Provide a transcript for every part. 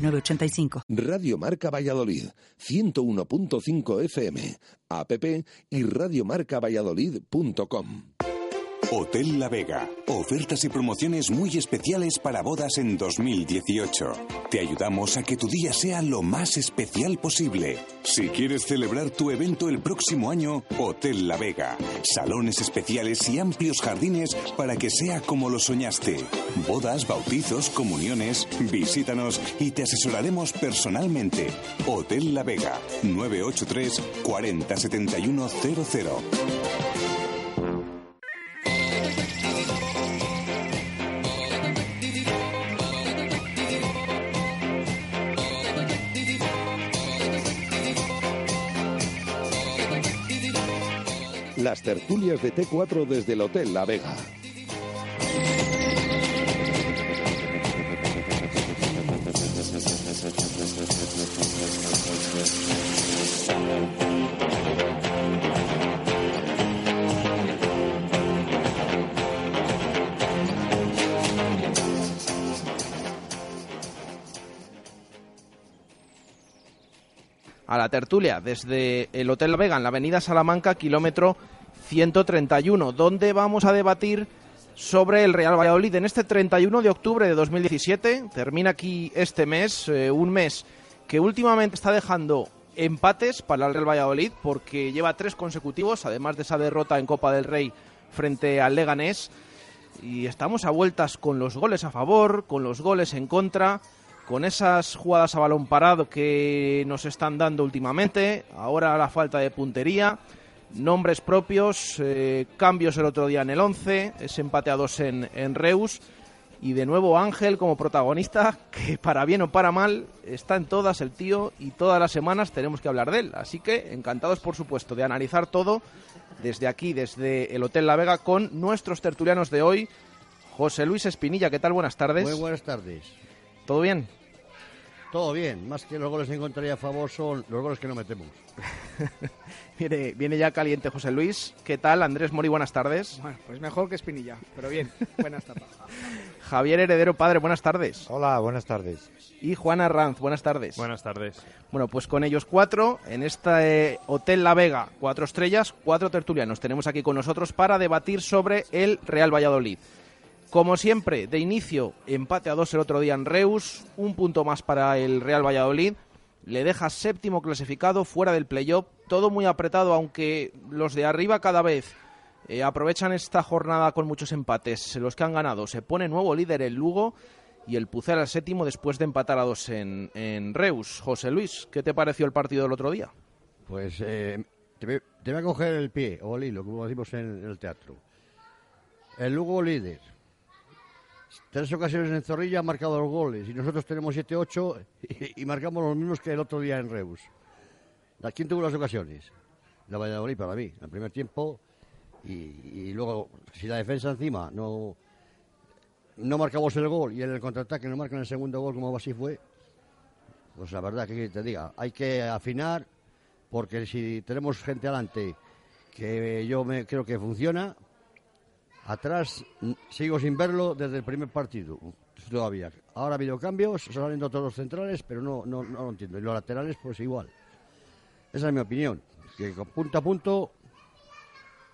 985. Radio Marca Valladolid, 101.5 FM, app y radiomarcavalladolid.com. Hotel La Vega. Ofertas y promociones muy especiales para bodas en 2018. Te ayudamos a que tu día sea lo más especial posible. Si quieres celebrar tu evento el próximo año, Hotel La Vega. Salones especiales y amplios jardines para que sea como lo soñaste. Bodas, bautizos, comuniones. Visítanos y te asesoraremos personalmente. Hotel La Vega. 983 40 71 00. Las tertulias de T4 desde el Hotel La Vega. A la tertulia desde el Hotel La Vega en la avenida Salamanca, kilómetro 131, donde vamos a debatir sobre el Real Valladolid. En este 31 de octubre de 2017, termina aquí este mes, un mes que últimamente está dejando empates para el Real Valladolid, porque lleva 3 consecutivos, además de esa derrota en Copa del Rey frente al Leganés, y estamos a vueltas con los goles a favor, con los goles en contra, con esas jugadas a balón parado que nos están dando últimamente, ahora la falta de puntería, nombres propios, cambios el otro día en el 11, ese empate a 2 en Reus, y de nuevo Ángel como protagonista, que para bien o para mal está en todas el tío y todas las semanas tenemos que hablar de él. Así que encantados, por supuesto, de analizar todo desde aquí, desde el Hotel La Vega, con nuestros tertulianos de hoy. José Luis Espinilla, ¿qué tal? Buenas tardes. Muy buenas tardes. ¿Todo bien? Todo bien, más que los goles que encontraría a favor son los goles que no metemos. Viene ya caliente José Luis. ¿Qué tal, Andrés Mori? Buenas tardes. Bueno, pues mejor que Espinilla, pero bien. Buenas tardes. Javier Heredero Padre, buenas tardes. Hola, buenas tardes. Y Juana Ranz, buenas tardes. Buenas tardes. Bueno, pues con ellos 4, en este Hotel La Vega, 4 estrellas, 4 tertulianos. Tenemos aquí con nosotros para debatir sobre el Real Valladolid. Como siempre, de inicio, empate a 2 el otro día en Reus, un punto más para el Real Valladolid, le deja 7º clasificado, fuera del playoff, todo muy apretado, aunque los de arriba cada vez aprovechan esta jornada con muchos empates, los que han ganado. Se pone nuevo líder el Lugo y el Pucela al 7º después de empatar a 2 en Reus. José Luis, ¿qué te pareció el partido del otro día? Pues te voy a coger el pie, o el hilo, como decimos en el teatro. El Lugo líder. 3 ocasiones en Zorrilla, ha marcado los goles, y nosotros tenemos 7-8 y marcamos los mismos que el otro día en Reus. ¿Quién tuvo las ocasiones? La Valladolid, para mí, en el primer tiempo, y luego, si la defensa encima no marcamos el gol y en el contraataque no marcan el segundo gol, como así fue, pues la verdad que te diga, hay que afinar, porque si tenemos gente adelante que creo que funciona. Atrás sigo sin verlo desde el primer partido, todavía. Ahora ha habido cambios, se han ido todos los centrales, pero no lo entiendo. Y los laterales, pues igual. Esa es mi opinión, que con punto a punto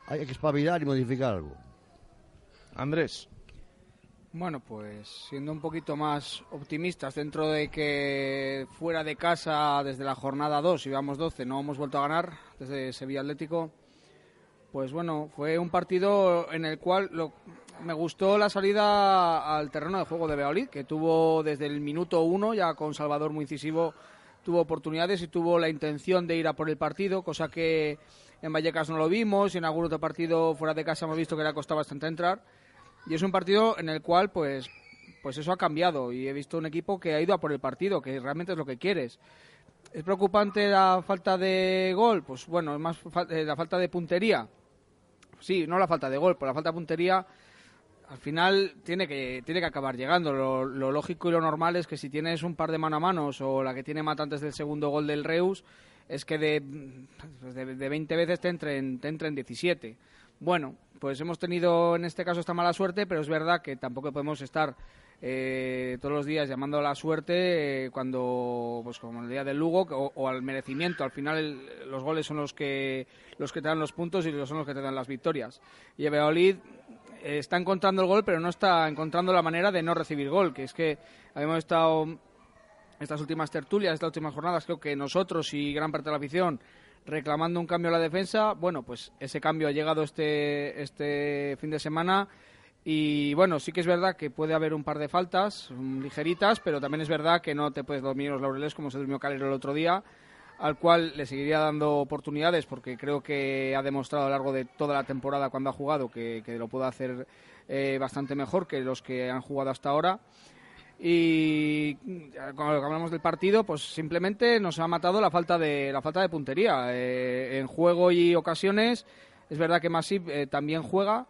hay que espabilar y modificar algo. Andrés. Bueno, pues siendo un poquito más optimistas, dentro de que fuera de casa desde la jornada 2, y vamos 12, no hemos vuelto a ganar desde Sevilla Atlético. Pues bueno, fue un partido en el cual me gustó la salida al terreno de juego de Valladolid, que tuvo desde el minuto 1, ya con Salvador muy incisivo, tuvo oportunidades y tuvo la intención de ir a por el partido, cosa que en Vallecas no lo vimos, y en algún otro partido fuera de casa hemos visto que le ha costado bastante entrar. Y es un partido en el cual, pues, pues eso ha cambiado y he visto un equipo que ha ido a por el partido, que realmente es lo que quieres. ¿Es preocupante la falta de gol? Pues bueno, es más la falta de puntería. Sí, no la falta de gol, pero la falta de puntería al final tiene que acabar llegando. Lo lógico y lo normal es que si tienes un par de mano a manos o la que tiene Mata antes del segundo gol del Reus, es que de 20 veces te entren 17. Bueno, pues hemos tenido en este caso esta mala suerte, pero es verdad que tampoco podemos estar todos los días llamando a la suerte cuando, pues como el día del Lugo o al merecimiento. Al final los goles son los que te dan los puntos y son los que te dan las victorias. Y el Valladolid está encontrando el gol, pero no está encontrando la manera de no recibir gol, que es que habíamos estado estas últimas tertulias, estas últimas jornadas, creo que nosotros y gran parte de la afición reclamando un cambio a la defensa. Bueno, pues ese cambio ha llegado este fin de semana y bueno, sí que es verdad que puede haber un par de faltas ligeritas, pero también es verdad que no te puedes dormir los laureles como se durmió Calderón el otro día, al cual le seguiría dando oportunidades porque creo que ha demostrado a lo largo de toda la temporada cuando ha jugado que lo puede hacer bastante mejor que los que han jugado hasta ahora. Y cuando hablamos del partido, pues simplemente nos ha matado la falta de puntería en juego y ocasiones. Es verdad que Masip también juega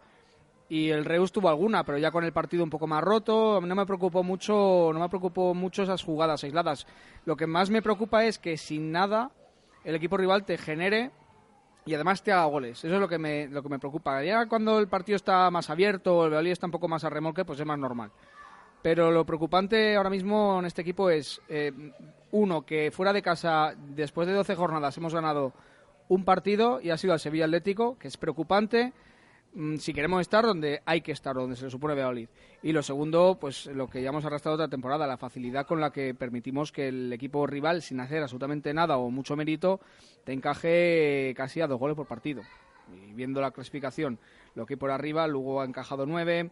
y el Reus tuvo alguna, pero ya con el partido un poco más roto. No me preocupó mucho esas jugadas aisladas. Lo que más me preocupa es que sin nada el equipo rival te genere y además te haga goles. Eso es lo que me preocupa. Ya cuando el partido está más abierto, el Valladolid está un poco más a remolque, pues es más normal. Pero lo preocupante ahora mismo en este equipo es, uno, que fuera de casa, después de 12 jornadas, hemos ganado un partido y ha sido al Sevilla Atlético, que es preocupante si queremos estar donde hay que estar, donde se le supone Valladolid. Y lo segundo, pues lo que ya hemos arrastrado otra temporada, la facilidad con la que permitimos que el equipo rival, sin hacer absolutamente nada o mucho mérito, te encaje casi a 2 goles por partido. Y viendo la clasificación, lo que hay por arriba, Lugo ha encajado 9...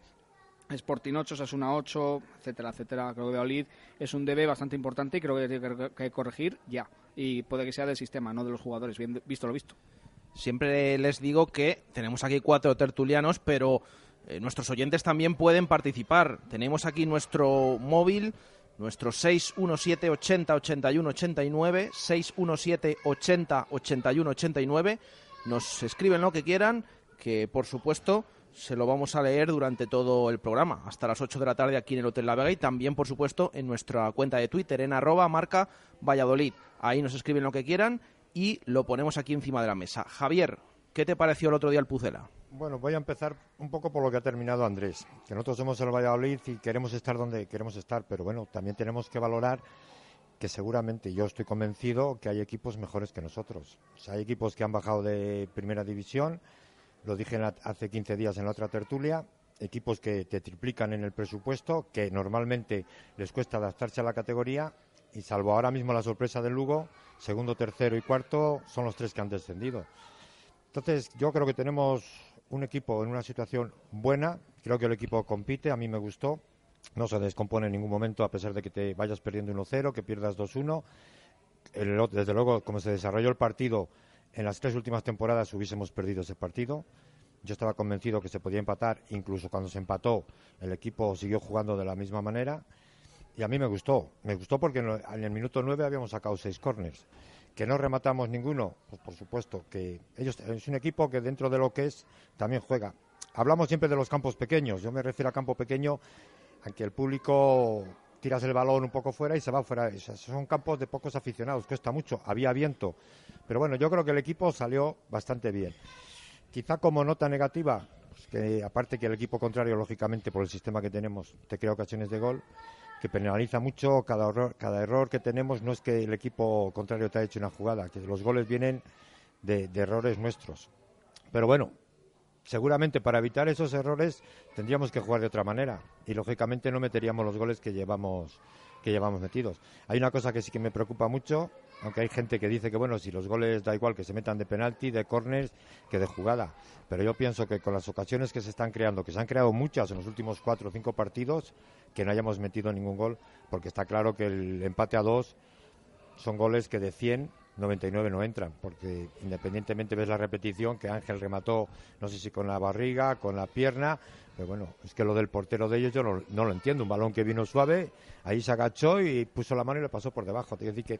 Sporting 8, Osasuna 8, etcétera, etcétera. Creo que Valladolid es un debe bastante importante y creo que tiene que corregir ya. Y puede que sea del sistema, no de los jugadores, bien visto lo visto. Siempre les digo que tenemos aquí 4 tertulianos, pero nuestros oyentes también pueden participar. Tenemos aquí nuestro móvil, nuestro 617 80 81 89, 617 80 81 89. Nos escriben lo que quieran, que por supuesto se lo vamos a leer durante todo el programa, hasta las 8 de la tarde aquí en el Hotel La Vega y también, por supuesto, en nuestra cuenta de Twitter, en @marcavalladolid. Ahí nos escriben lo que quieran y lo ponemos aquí encima de la mesa. Javier, ¿qué te pareció el otro día el Pucela? Bueno, voy a empezar un poco por lo que ha terminado Andrés, que nosotros somos el Valladolid y queremos estar donde queremos estar, pero bueno, también tenemos que valorar que seguramente, yo estoy convencido, que hay equipos mejores que nosotros. O sea, hay equipos que han bajado de primera división. Lo dije hace 15 días en la otra tertulia, equipos que te triplican en el presupuesto, que normalmente les cuesta adaptarse a la categoría y salvo ahora mismo la sorpresa del Lugo, segundo, tercero y cuarto son los 3 que han descendido. Entonces yo creo que tenemos un equipo en una situación buena, creo que el equipo compite, a mí me gustó, no se descompone en ningún momento a pesar de que te vayas perdiendo 1-0, que pierdas 2-1, desde luego como se desarrolló el partido. En las 3 últimas temporadas hubiésemos perdido ese partido. Yo estaba convencido que se podía empatar. Incluso cuando se empató, el equipo siguió jugando de la misma manera. Y a mí me gustó. Me gustó porque en el minuto 9 habíamos sacado 6 córners. ¿Que no rematamos ninguno? Pues por supuesto que ellos es un equipo que dentro de lo que es también juega. Hablamos siempre de los campos pequeños. Yo me refiero a campo pequeño, aunque el público tiras el balón un poco fuera y se va fuera. O sea, son campos de pocos aficionados, cuesta mucho. Había viento. Pero bueno, yo creo que el equipo salió bastante bien. Quizá como nota negativa, pues que aparte que el equipo contrario, lógicamente, por el sistema que tenemos, te crea ocasiones de gol, que penaliza mucho cada error que tenemos. No es que el equipo contrario te haya hecho una jugada, que los goles vienen de errores nuestros. Pero bueno, seguramente para evitar esos errores tendríamos que jugar de otra manera y lógicamente no meteríamos los goles que llevamos metidos. Hay una cosa que sí que me preocupa mucho, aunque hay gente que dice que bueno, si los goles da igual que se metan de penalti, de córners, que de jugada, pero yo pienso que con las ocasiones que se están creando, que se han creado muchas en los últimos 4 o 5 partidos, que no hayamos metido ningún gol, porque está claro que el empate a 2 son goles que de 100 99 no entran, porque independientemente ves la repetición que Ángel remató, no sé si con la barriga, con la pierna, pero bueno, es que lo del portero de ellos yo no lo entiendo. Un balón que vino suave, ahí se agachó y puso la mano y le pasó por debajo. Te quiero decir que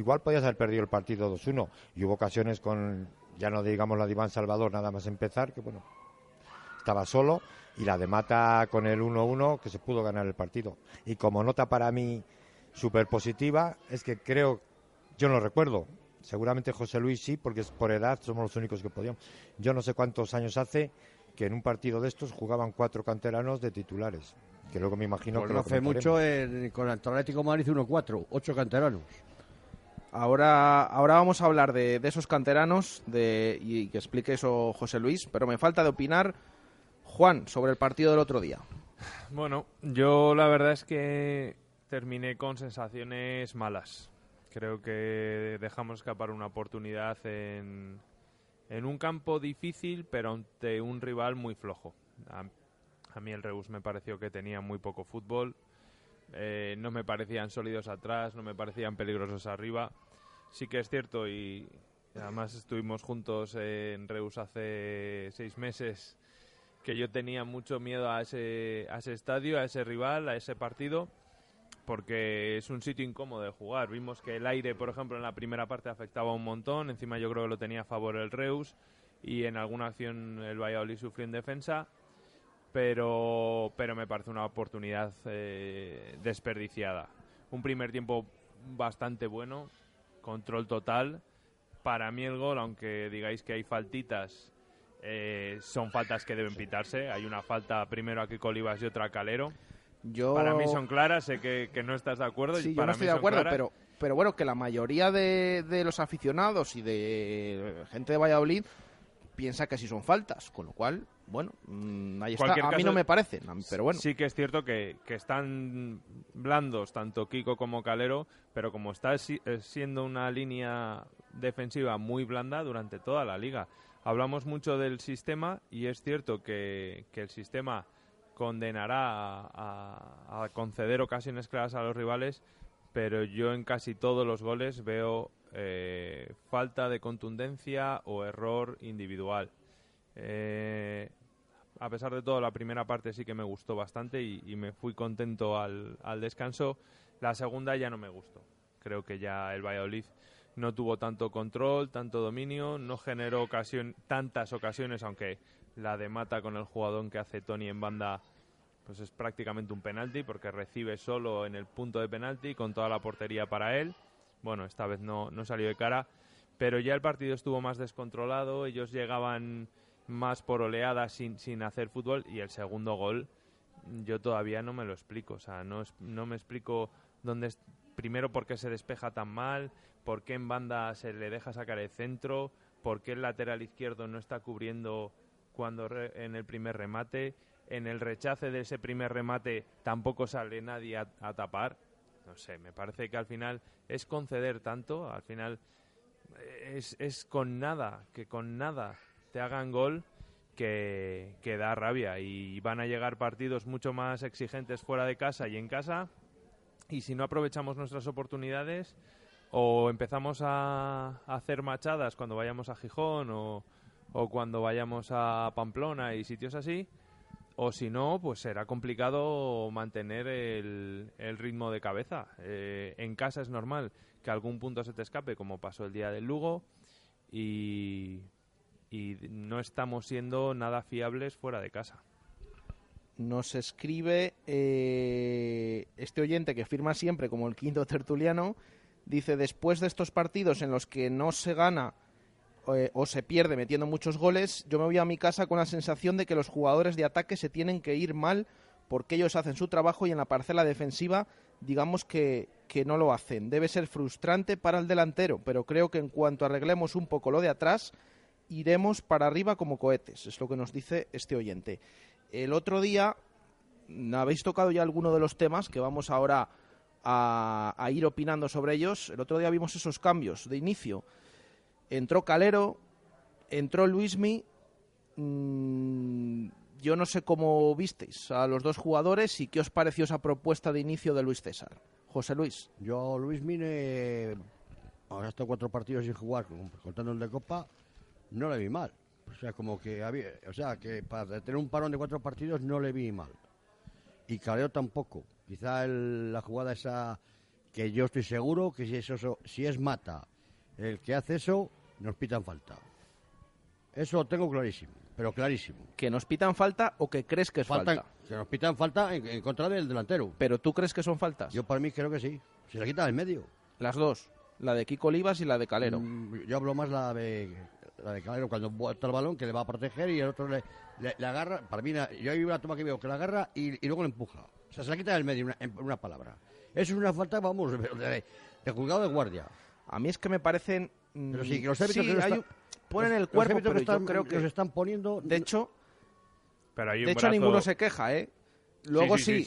igual podías haber perdido el partido 2-1 y hubo ocasiones con, ya no digamos la de Iván Salvador nada más empezar, que bueno, estaba solo, y la de Mata con el 1-1 que se pudo ganar el partido. Y como nota para mí súper positiva es que creo, yo no recuerdo, seguramente José Luis sí, porque por edad somos los únicos que podíamos. Yo no sé cuántos años hace que en un partido de estos jugaban 4 canteranos de titulares, que luego me imagino que lo hace mucho con el Atlético de Madrid 1-4, 8 canteranos. Ahora vamos a hablar de esos canteranos y que explique eso José Luis, pero me falta de opinar, Juan, sobre el partido del otro día. Bueno, yo la verdad es que terminé con sensaciones malas. Creo que dejamos escapar una oportunidad en un campo difícil, pero ante un rival muy flojo. A mí el Reus me pareció que tenía muy poco fútbol. No me parecían sólidos atrás, no me parecían peligrosos arriba. Sí que es cierto, y además estuvimos juntos en Reus hace 6 meses, que yo tenía mucho miedo a ese estadio, a ese rival, a ese partido, porque es un sitio incómodo de jugar. Vimos que el aire, por ejemplo, en la primera parte afectaba un montón. Encima yo creo que lo tenía a favor el Reus y en alguna acción el Valladolid sufrió en defensa. Pero me parece una oportunidad desperdiciada. Un primer tiempo bastante bueno, control total. Para mí el gol, aunque digáis que hay faltitas, son faltas que deben pitarse. Hay una falta primero a Kiko Olivas y otra a Calero. Para mí son claras, sé que no estás de acuerdo. Sí, yo no estoy de acuerdo, pero bueno, que la mayoría de los aficionados y de gente de Valladolid piensa que sí son faltas, con lo cual, bueno, ahí está. A mí no me parecen, pero bueno. Sí que es cierto que están blandos tanto Kiko como Calero, pero como está siendo una línea defensiva muy blanda durante toda la liga. Hablamos mucho del sistema y es cierto que el sistema condenará a conceder ocasiones claras a los rivales, pero yo en casi todos los goles veo falta de contundencia o error individual. A pesar de todo, la primera parte sí que me gustó bastante y me fui contento al descanso. La segunda ya no me gustó. Creo que ya el Valladolid no tuvo tanto control, tanto dominio, no generó tantas ocasiones, aunque la de Mata con el jugadón que hace Toni en banda pues es prácticamente un penalti, porque recibe solo en el punto de penalti con toda la portería para él. Bueno, esta vez no salió de cara, pero ya el partido estuvo más descontrolado, ellos llegaban más por oleadas sin hacer fútbol, y el segundo gol yo todavía no me lo explico, o sea, no me explico dónde, primero por qué se despeja tan mal, por qué en banda se le deja sacar el centro, por qué el lateral izquierdo no está cubriendo cuando en el primer remate, en el rechace de ese primer remate tampoco sale nadie a tapar. No sé, me parece que al final es conceder tanto, al final es con nada te hagan gol que da rabia, y van a llegar partidos mucho más exigentes fuera de casa y en casa, y si no aprovechamos nuestras oportunidades o empezamos a hacer machadas cuando vayamos a Gijón o cuando vayamos a Pamplona y sitios así, o si no, pues será complicado mantener el ritmo de cabeza. En casa es normal que algún punto se te escape, como pasó el día del Lugo, y no estamos siendo nada fiables fuera de casa. Nos escribe este oyente que firma siempre como el quinto tertuliano, dice, después de estos partidos en los que no se gana o se pierde metiendo muchos goles, yo me voy a mi casa con la sensación de que los jugadores de ataque se tienen que ir mal porque ellos hacen su trabajo y en la parcela defensiva digamos que no lo hacen. Debe ser frustrante para el delantero, pero creo que en cuanto arreglemos un poco lo de atrás, iremos para arriba como cohetes. Es lo que nos dice este oyente. El otro día habéis tocado ya alguno de los temas que vamos ahora a ir opinando sobre ellos. El otro día vimos esos cambios de inicio. Entró Calero, entró Luismi. Yo no sé cómo visteis a los dos jugadores y qué os pareció esa propuesta de inicio de Luis César. José Luis. Yo, Luismi, ahora hasta 4 partidos sin jugar, contando el de Copa, no le vi mal. O sea, como que había, o sea, que para tener un parón de 4 partidos no le vi mal. Y Calderón tampoco. Quizá la jugada esa, que yo estoy seguro que si es Mata el que hace eso, nos pitan falta. Eso lo tengo clarísimo, pero clarísimo. ¿Que nos pitan falta o que crees que es falta? Que nos pitan falta en contra del delantero. ¿Pero tú crees que son faltas? Yo para mí creo que sí. Se la quitan del medio. Las dos, la de Kiko Olivas y la de Calero. Yo hablo más la de Calero, cuando bota el balón, que le va a proteger y el otro le agarra. Para mí, yo hay una toma que veo que la agarra y luego le empuja. O sea, se la quita del medio, en una palabra. Eso es una falta, vamos, de juzgado de guardia. A mí es que me parecen... Pero sí, que los árbitros sí, que ponen el cuerpo, pero yo creo que los están poniendo... De hecho, pero hay un de brazo... hecho ninguno se queja, ¿eh? Luego sí,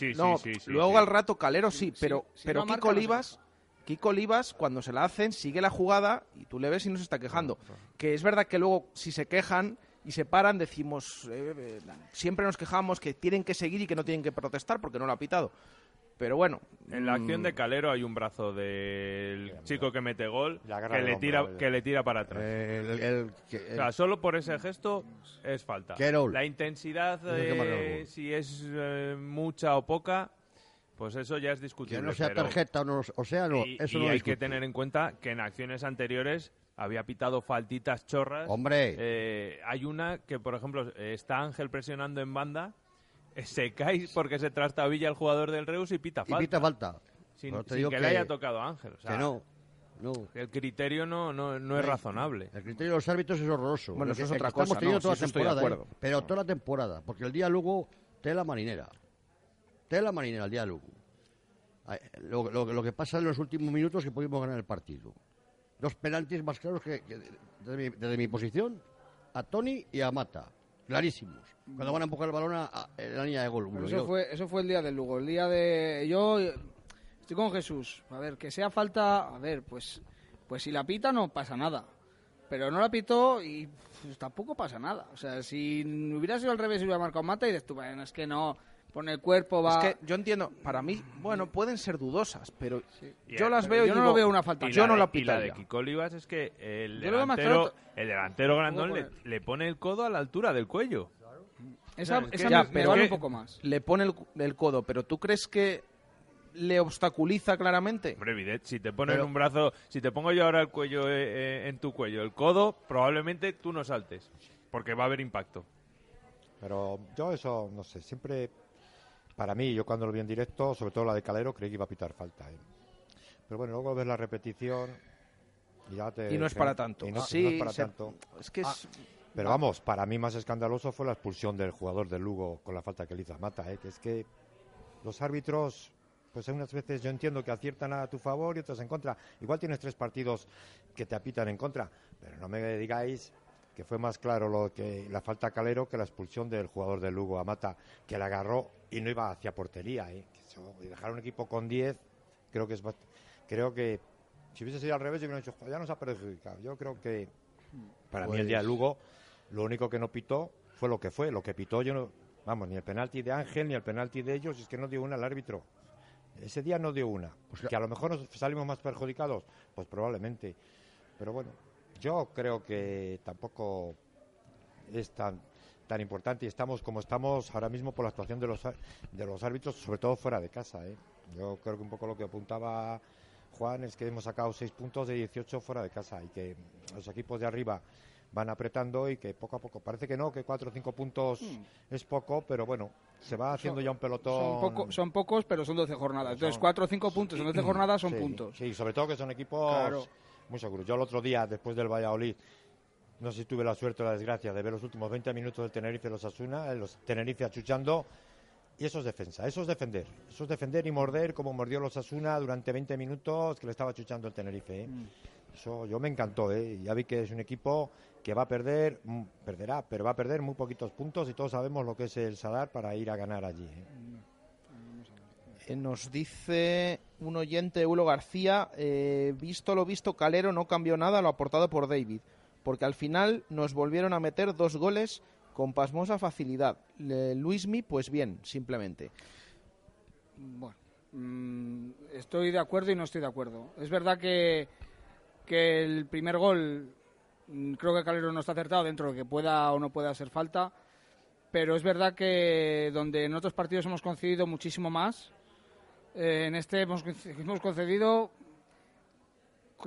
al rato Calero sí, pero Kiko Olivas... Kiko Olivas, cuando se la hacen, sigue la jugada y tú le ves y no se está quejando. Claro. Que es verdad que luego, si se quejan y se paran, decimos... siempre nos quejamos que tienen que seguir y que no tienen que protestar porque no lo ha pitado. Pero bueno... En la acción de Calero hay un brazo del chico que mete gol que le tira para atrás. O sea, solo por ese gesto es falta. La intensidad, si es mucha o poca... Pues eso ya es discutible. Que no sea tarjeta no hay que tener en cuenta que en acciones anteriores había pitado faltitas chorras. ¡Hombre! Hay una que, por ejemplo, está Ángel presionando en banda, se cae porque se trastabilla el jugador del Reus y pita falta. Sin que le haya tocado a Ángel. O sea, que no. El criterio no es razonable. El criterio de los árbitros es horroroso. Bueno, eso es otra cosa. Estamos teniendo toda la temporada. Pero toda la temporada, porque el día Lugo, tela marinera. La marinera, el diálogo. Lo que pasa en los últimos minutos, que pudimos ganar el partido. 2 penaltis más claros que desde mi posición, a Toni y a Mata, clarísimos. Cuando van a empujar el balón a la línea de gol. Eso fue el día del Lugo. El día de... Yo estoy con Jesús. A ver, que sea falta... A ver, pues si la pita no pasa nada. Pero no la pitó y pues, tampoco pasa nada. O sea, si hubiera sido al revés, hubiera marcado Mata y dices tú, bueno, es que no... Pone el cuerpo, va... Es que yo entiendo, para mí, bueno, pueden ser dudosas, pero sí. Yo las pero veo y yo digo, no veo una falta. Yo no la pitaría. Y la de Kiko Olivas es que el delantero grandón le pone el codo a la altura del cuello. Claro. Me vale un poco más. Le pone el codo, pero ¿tú crees que le obstaculiza claramente? Hombre, evidente, si te ponen un brazo... Si te pongo yo ahora el cuello en tu cuello, el codo, probablemente tú no saltes, porque va a haber impacto. Pero yo eso, no sé, siempre... Para mí, yo cuando lo vi en directo, sobre todo la de Calero, creí que iba a pitar falta. Pero bueno, luego ves la repetición y ya te... Y no es para tanto. No es para tanto. Es que es... Pero vamos, para mí más escandaloso fue la expulsión del jugador del Lugo con la falta que le hizo a Mata. Que es que los árbitros, pues unas veces yo entiendo que aciertan a tu favor y otras en contra. Igual tienes 3 partidos que te apitan en contra, pero no me digáis... que fue más claro la falta a Calero que la expulsión del jugador del Lugo a Mata, que la agarró y no iba hacia portería. Y dejar un equipo con 10, creo que si hubiese sido al revés, yo hubiera dicho, ya nos ha perjudicado. Yo creo que para mí el día de Lugo, lo único que no pitó fue lo que fue. Lo que pitó, ni el penalti de Ángel, ni el penalti de ellos, es que no dio una al árbitro. Ese día no dio una. Pues que a lo mejor nos salimos más perjudicados, pues probablemente. Pero bueno. Yo creo que tampoco es tan importante y estamos como estamos ahora mismo por la actuación de los árbitros, sobre todo fuera de casa. Yo creo que un poco lo que apuntaba Juan es que hemos sacado 6 puntos de 18 fuera de casa y que los equipos de arriba van apretando y que poco a poco, parece que no, que 4 o 5 puntos es poco, pero bueno, se va haciendo ya un pelotón. Son pocos, pero son 12 jornadas. Entonces, 4 o 5 puntos en 12 jornadas son puntos. Sí, sobre todo que son equipos... Claro. Muy seguro. Yo el otro día, después del Valladolid, no sé si tuve la suerte o la desgracia de ver los últimos 20 minutos del Tenerife y los Osasuna, los Tenerife achuchando, y eso es defensa, eso es defender y morder como mordió los Osasuna durante 20 minutos que le estaba achuchando el Tenerife. Eso yo me encantó, ya vi que es un equipo que va a perder, perderá, pero va a perder muy poquitos puntos y todos sabemos lo que es el Sadar para ir a ganar allí. Nos dice un oyente, Eulo García, visto lo visto, Calero no cambió nada, lo aportado por David, porque al final nos volvieron a meter 2 goles con pasmosa facilidad. Luismi, pues bien, simplemente. Bueno, estoy de acuerdo y no estoy de acuerdo. Es verdad que que el primer gol, creo que Calderón no está acertado dentro de que pueda o no pueda hacer falta, pero es verdad que donde en otros partidos hemos concedido muchísimo más, en este hemos concedido,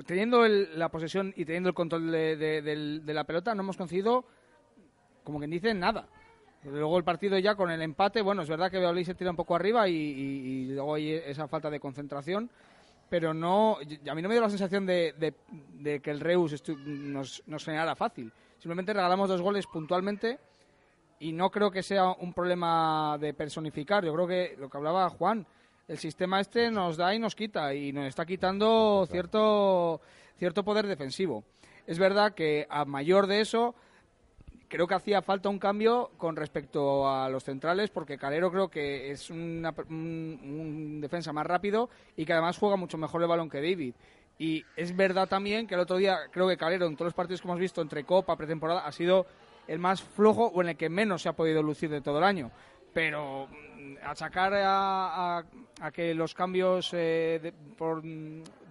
teniendo la posesión y teniendo el control de la pelota, no hemos concedido, como quien dice, nada. Luego el partido ya con el empate, bueno, es verdad que Valladolid se tira un poco arriba y luego hay esa falta de concentración, pero no, a mí no me dio la sensación de que el Reus nos generara fácil. Simplemente regalamos dos goles puntualmente y no creo que sea un problema de personificar. Yo creo que lo que hablaba Juan, el sistema este nos da y nos quita y nos está quitando cierto poder defensivo. Es verdad que a mayor de eso... Creo que hacía falta un cambio con respecto a los centrales, porque Calero creo que es un defensa más rápido y que además juega mucho mejor el balón que David. Y es verdad también que el otro día creo que Calero, en todos los partidos que hemos visto entre Copa, pretemporada, ha sido el más flojo o en el que menos se ha podido lucir de todo el año. Pero achacar a que los cambios de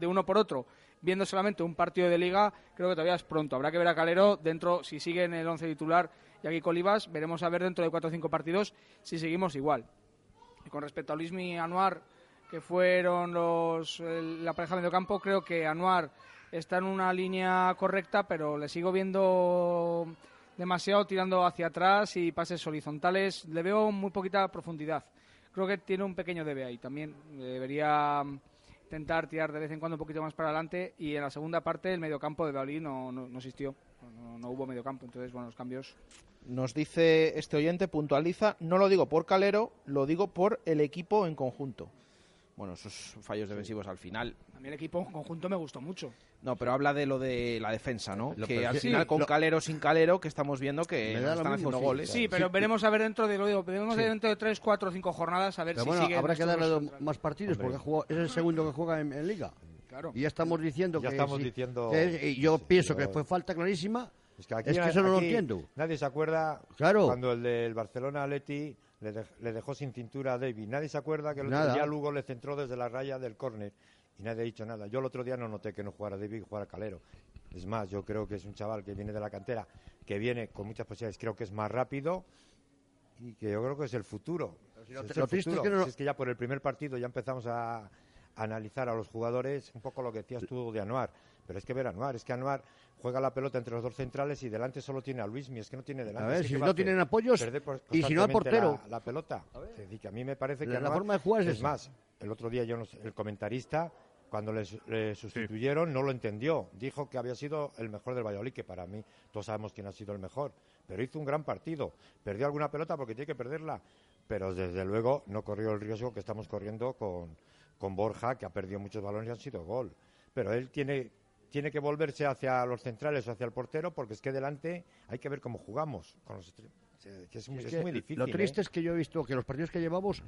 uno por otro... viendo solamente un partido de Liga, creo que todavía es pronto. Habrá que ver a Calero dentro, si sigue en el 11 titular y aquí Colibas, veremos a ver dentro de 4 o 5 partidos si seguimos igual. Y con respecto a Luismi y Anuar, que fueron la pareja de mediocampo, creo que Anuar está en una línea correcta, pero le sigo viendo demasiado tirando hacia atrás y pases horizontales. Le veo muy poquita profundidad. Creo que tiene un pequeño debe ahí también. Debería... intentar tirar de vez en cuando un poquito más para adelante, y en la segunda parte el mediocampo de Valladolid no existió, no hubo mediocampo, entonces bueno, los cambios. Nos dice este oyente, puntualiza, no lo digo por Calero, lo digo por el equipo en conjunto. Bueno, esos fallos defensivos al final. A mí el equipo en conjunto me gustó mucho. No, pero habla de lo de la defensa, ¿no? Que al final, con Calero sin Calero, que estamos viendo que están haciendo goles. Sí, pero veremos a ver dentro de 3, 4, 5 jornadas a ver si sigue. Habrá que darle más partidos porque es el segundo que juega en Liga. Claro. Y ya estamos diciendo que yo pienso que fue falta clarísima. Es que eso no lo entiendo. Nadie se acuerda cuando el del Barcelona-Atleti le dejó sin cintura a David. Nadie se acuerda que el otro día Lugo le centró desde la raya del córner. Y nadie ha dicho nada. Yo el otro día no noté que no jugara David, que jugara Calero. Es más, yo creo que es un chaval que viene de la cantera, que viene con muchas posibilidades. Creo que es más rápido y que yo creo que es el futuro. Si no, es el futuro. Que no... si es que ya por el primer partido ya empezamos a analizar a los jugadores, un poco lo que decías tú de Anuar. Pero es que ver a Anuar, es que Anuar juega la pelota entre los dos centrales y delante solo tiene a Luismi, es que no tiene delante. A ver, si no tienen apoyos y si no al portero. La pelota. Es decir, que a mí me parece que la forma de jugar es más. El otro día yo no sé, el comentarista, cuando le sustituyeron, no lo entendió. Dijo que había sido el mejor del Valladolid, que para mí todos sabemos quién ha sido el mejor. Pero hizo un gran partido. Perdió alguna pelota porque tiene que perderla. Pero desde luego no corrió el riesgo que estamos corriendo con Borja, que ha perdido muchos balones y han sido gol. Pero él tiene que volverse hacia los centrales o hacia el portero, porque es que delante hay que ver cómo jugamos con los extremos. Es muy difícil. Lo triste es que yo he visto que los partidos que llevamos,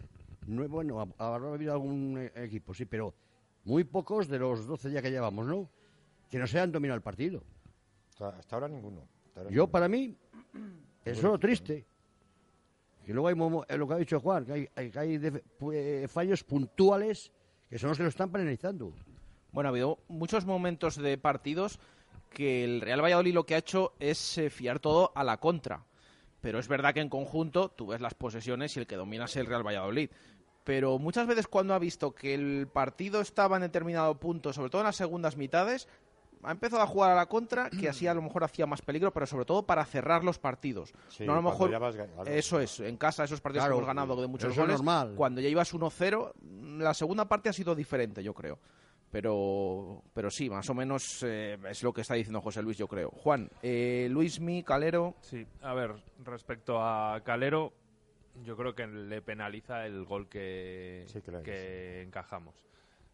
habrá habido algún equipo, sí, pero muy pocos de los 12 ya que llevamos, ¿no? Que no se han dominado el partido. Hasta ahora ninguno. Para mí, eso es lo triste. Y luego hay lo que ha dicho Juan, que hay fallos puntuales que son los que lo están penalizando. Bueno, ha habido muchos momentos de partidos que el Real Valladolid lo que ha hecho es fiar todo a la contra. Pero es verdad que en conjunto tú ves las posesiones y el que domina es el Real Valladolid. Pero muchas veces cuando ha visto que el partido estaba en determinado punto, sobre todo en las segundas mitades, ha empezado a jugar a la contra, que así a lo mejor hacía más peligro, pero sobre todo para cerrar los partidos. Sí, no a lo mejor eso es, en casa esos partidos que hemos ganado de muchos goles, normal. Cuando ya ibas 1-0, la segunda parte ha sido diferente, yo creo. Pero sí, más o menos es lo que está diciendo José Luis, yo creo. Juan, Luismi, Calero... Sí, a ver, respecto a Calero, yo creo que le penaliza el gol que encajamos.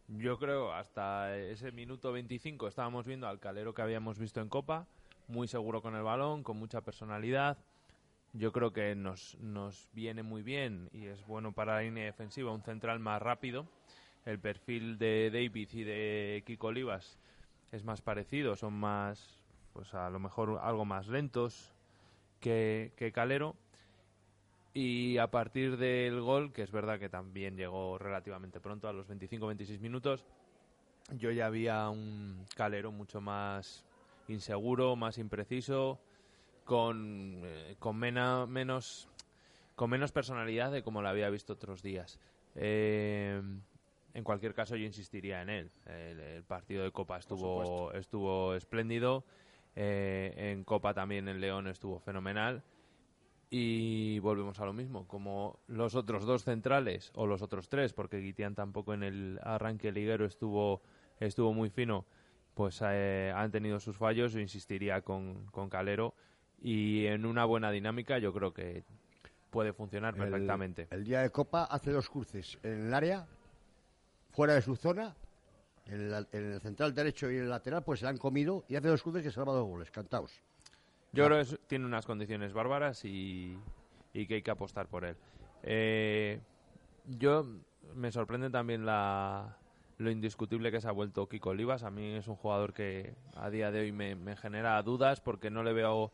Yo creo hasta ese minuto 25 estábamos viendo al Calero que habíamos visto en Copa, muy seguro con el balón, con mucha personalidad. Yo creo que nos viene muy bien y es bueno para la línea defensiva, un central más rápido. El perfil de David y de Kiko Olivas es más parecido, son más, pues a lo mejor algo más lentos que Calero. Y a partir del gol, que es verdad que también llegó relativamente pronto, a los 25-26 minutos, yo ya había un Calderón mucho más inseguro, más impreciso, con menos personalidad de como lo había visto otros días. En cualquier caso, yo insistiría en él. El partido de Copa estuvo espléndido. En Copa también el León estuvo fenomenal. Y volvemos a lo mismo. Como los otros dos centrales, o los otros tres, porque Guitián tampoco en el arranque liguero estuvo muy fino, pues han tenido sus fallos. Yo insistiría con Calero. Y en una buena dinámica yo creo que puede funcionar perfectamente. El día de Copa hace dos cruces. En el área, fuera de su zona, en el central derecho y en el lateral, pues se la han comido. Y hace dos cruces que salva dos goles. Cantaos. Yo creo que tiene unas condiciones bárbaras y que hay que apostar por él. Me sorprende también lo indiscutible que se ha vuelto Kiko Olivas. A mí es un jugador que a día de hoy me genera dudas porque no le veo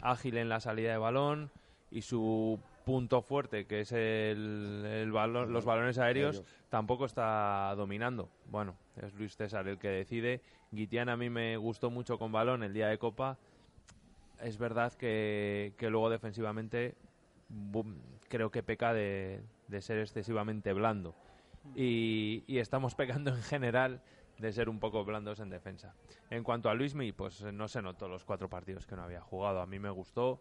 ágil en la salida de balón y su punto fuerte, que es los balones aéreos, tampoco está dominando. Bueno, es Luis César el que decide. Guitián a mí me gustó mucho con balón el día de Copa. Es verdad que luego defensivamente creo que peca de ser excesivamente blando. Y estamos pecando en general de ser un poco blandos en defensa. En cuanto a Luismi, pues no se notó los 4 partidos que no había jugado. A mí me gustó,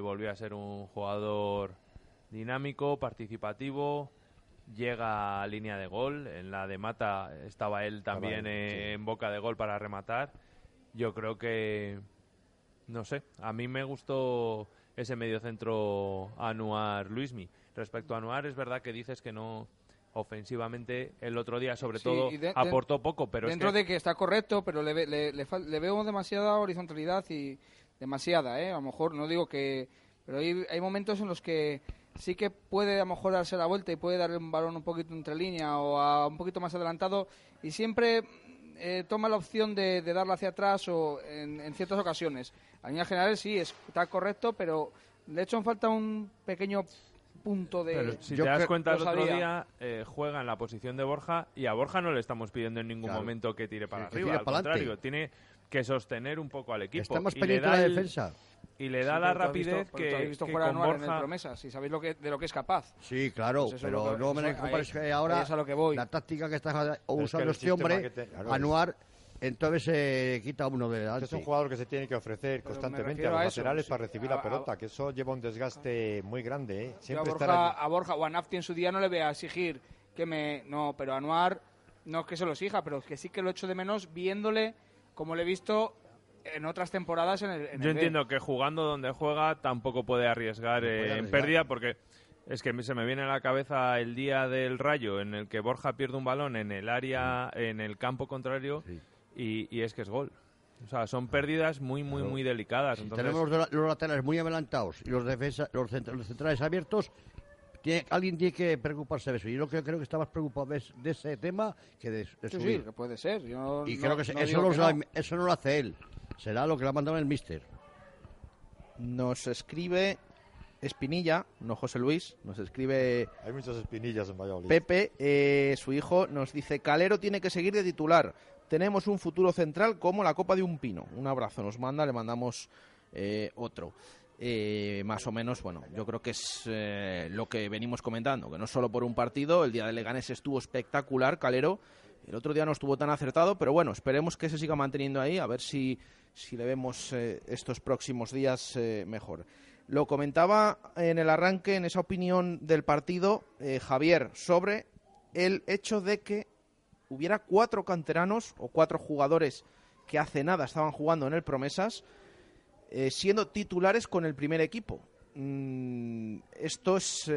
volvió a ser un jugador dinámico, participativo, llega a línea de gol. En la de Mata estaba él también en boca de gol para rematar. Yo creo que, no sé, a mí me gustó ese mediocentro Anuar Luismi. Respecto a Anuar, es verdad que dices que no... Ofensivamente, el otro día, sobre todo, aportó poco. Pero dentro es que... de que está correcto, pero le veo demasiada horizontalidad y demasiada, ¿eh? A lo mejor, no digo que... Pero hay momentos en los que sí que puede, a lo mejor, darse la vuelta y puede darle un balón un poquito entre línea o a un poquito más adelantado. Y siempre toma la opción de darla hacia atrás o en ciertas ocasiones. A líneas generales, sí, está correcto, pero le echo en falta un pequeño... punto de... Pero si te das cuenta, el otro día juega en la posición de Borja y a Borja no le estamos pidiendo en ningún momento que tire para arriba, tire al contrario, tiene que sostener un poco al equipo. Estamos pendientes de la defensa. Y le da la rapidez que con Borja... fuera Anuar en el Promesas, si sabéis de lo que es capaz. Sí, claro, pues pero no me compares ahora es a lo que voy. La táctica que está usando este hombre, Anuar... Entonces se quita uno de la... Es un jugador que se tiene que ofrecer constantemente a los laterales para recibir la pelota, que eso lleva un desgaste muy grande, ¿eh? Siempre a Borja o a Nafti en su día no le voy a exigir que me... No, pero a Anuar no es que se lo exija, pero es que sí que lo echo de menos viéndole como le he visto en otras temporadas en el... Yo entiendo que jugando donde juega tampoco puede arriesgar en pérdida porque... Es que se me viene a la cabeza el día del Rayo en el que Borja pierde un balón en el área, en el campo contrario... Sí. Y es que es gol. O sea, son pérdidas muy, muy, muy delicadas. Entonces... Tenemos los laterales muy adelantados y los centrales abiertos. Alguien tiene que preocuparse de eso. Yo creo que está más preocupado de ese tema que de subir. Sí, que puede ser. Yo y no, creo que, no eso, no que no. Eso no lo hace él. Será lo que le ha mandado el míster. Nos escribe Espinilla, no José Luis, nos escribe... Hay muchas espinillas en Valladolid. Pepe, su hijo, nos dice: Calero tiene que seguir de titular. Tenemos un futuro central como la copa de un pino. Un abrazo nos manda, le mandamos otro. Más o menos, bueno, yo creo que es lo que venimos comentando, que no solo por un partido, el día de Leganés estuvo espectacular, Calero, el otro día no estuvo tan acertado, pero bueno, esperemos que se siga manteniendo ahí, a ver si le vemos estos próximos días mejor. Lo comentaba en el arranque, en esa opinión del partido, Javier, sobre el hecho de que hubiera 4 canteranos o 4 jugadores que hace nada estaban jugando en el Promesas, siendo titulares con el primer equipo. Esto es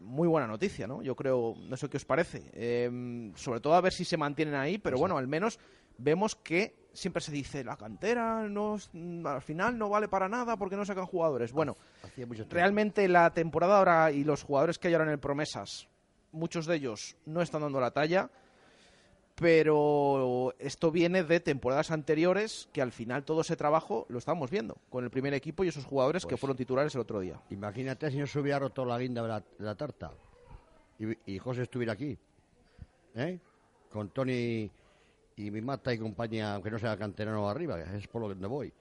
muy buena noticia, ¿no? Yo creo, no sé qué os parece. Sobre todo a ver si se mantienen ahí, pero bueno, al menos vemos que siempre se dice la cantera al final no vale para nada porque no sacan jugadores. Bueno, realmente la temporada ahora y los jugadores que hay ahora en el Promesas, muchos de ellos no están dando la talla. Pero esto viene de temporadas anteriores que al final todo ese trabajo lo estamos viendo con el primer equipo y esos jugadores pues que fueron titulares el otro día. Imagínate si no se hubiera roto la guinda de la tarta y José estuviera aquí, ¿eh? Con Tony y mi Mata y compañía, aunque no sea canterano arriba, es por lo que no voy.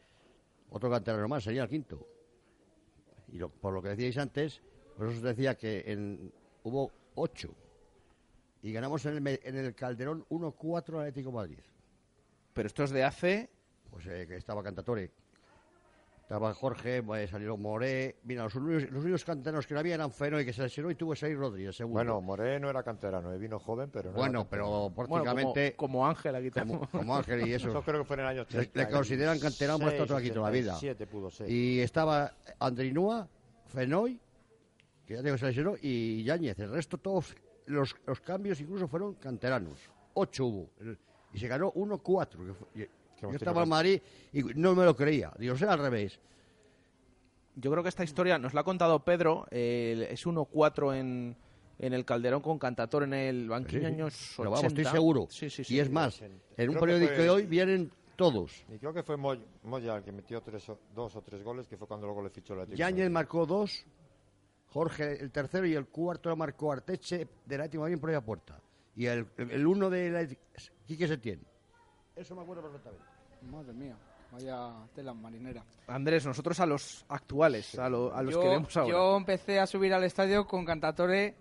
Otro canterano más sería el quinto. Y por lo que decíais antes, por eso os decía que hubo 8 y ganamos en el Calderón 1-4 al Atlético de Madrid. Pero esto es de hace... Pues que estaba Cantatore, estaba Jorge, salieron Moré. Mira, los únicos canteranos que no había eran Feno, y que se lesionó, y tuvo 6 Rodríguez, seguro. Bueno, Moré no era canterano, vino joven, pero no. Bueno, pero prácticamente... Bueno, como Ángel aquí también. Como Ángel y eso. Eso creo que fue en el año 80. Le consideran canterano más todo aquí toda la vida. 7 pudo ser. Y estaba Andrinúa, Fenoy, que ya tengo que se lesionó, y Yáñez. El resto, todos los cambios incluso fueron canteranos. 8 hubo. Y se ganó 1-4, Yo estaba en Madrid y no me lo creía. Digo, será al revés. Yo creo que esta historia nos la ha contado Pedro. Es 1-4 en el Calderón con Cantatore en el banquillo, sí, años 80. Pero vamos, estoy seguro. Sí, y es más, 80. En un periódico de hoy vienen todos. Y creo que fue Moya el que metió 2 o 3 goles, que fue cuando luego le fichó el Atlético. Yáñez marcó 2, Jorge el tercero, y el cuarto lo marcó Arteche del Atlético de Madrid por ahí a Puerta. Y el 1 de Quique Setién. Eso me acuerdo perfectamente. Madre mía, vaya tela marinera. Andrés, nosotros a los actuales, sí, a los que vemos ahora. Yo empecé a subir al estadio con Cantatore,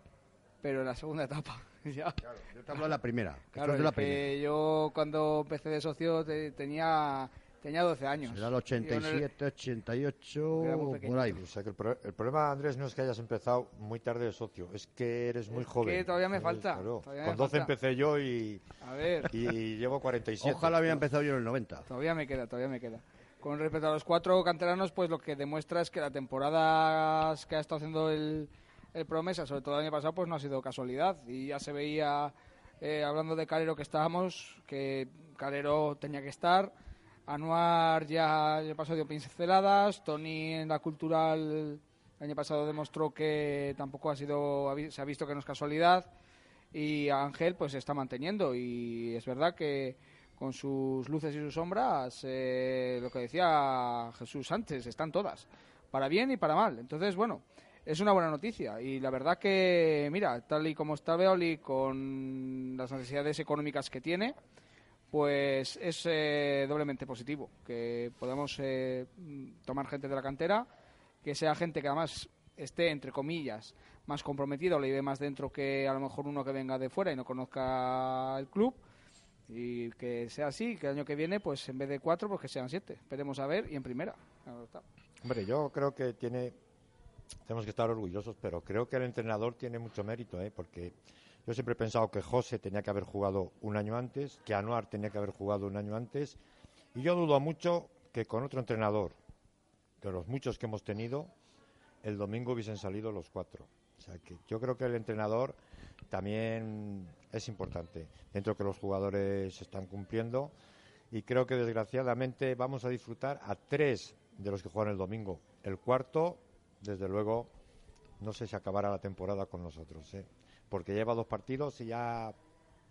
pero en la segunda etapa. Ya. Claro, yo te hablo de la primera. Claro, de la primera. Yo cuando empecé de socio tenía 12 años. Era el 87, 88, por ahí. O sea, que el problema, Andrés, no es que hayas empezado muy tarde de socio, es que eres muy joven. Es que todavía me falta. Claro. Todavía con 12 empecé yo y llevo 47. Ojalá hubiera empezado yo en el 90. Todavía me queda. Con respecto a los 4 canteranos, pues lo que demuestra es que la temporada que ha estado haciendo el Promesa, sobre todo el año pasado, pues no ha sido casualidad. Y ya se veía, hablando de Calero que estábamos, que Calero tenía que estar... Anuar ya el año pasado dio pinceladas, Tony en la cultural el año pasado demostró que tampoco se ha visto que no es casualidad, y Ángel pues se está manteniendo, y es verdad que con sus luces y sus sombras, lo que decía Jesús antes, están todas, para bien y para mal. Entonces, bueno, es una buena noticia, y la verdad que, mira, tal y como está Valladolid con las necesidades económicas que tiene, pues es doblemente positivo que podamos tomar gente de la cantera, que sea gente que además esté, entre comillas, más comprometido, le lleve más dentro que a lo mejor uno que venga de fuera y no conozca el club, y que sea así, que el año que viene, pues en vez de 4, pues que sean 7. Esperemos a ver, y en primera. Hombre, yo creo que tenemos que estar orgullosos, pero creo que el entrenador tiene mucho mérito, porque... Yo siempre he pensado que José tenía que haber jugado un año antes, que Anuar tenía que haber jugado un año antes, y yo dudo mucho que con otro entrenador, de los muchos que hemos tenido, el domingo hubiesen salido los 4. O sea, que yo creo que el entrenador también es importante, dentro que los jugadores están cumpliendo, y creo que desgraciadamente vamos a disfrutar a 3 de los que juegan el domingo. El cuarto, desde luego, no sé si acabará la temporada con nosotros, porque lleva 2 partidos y ya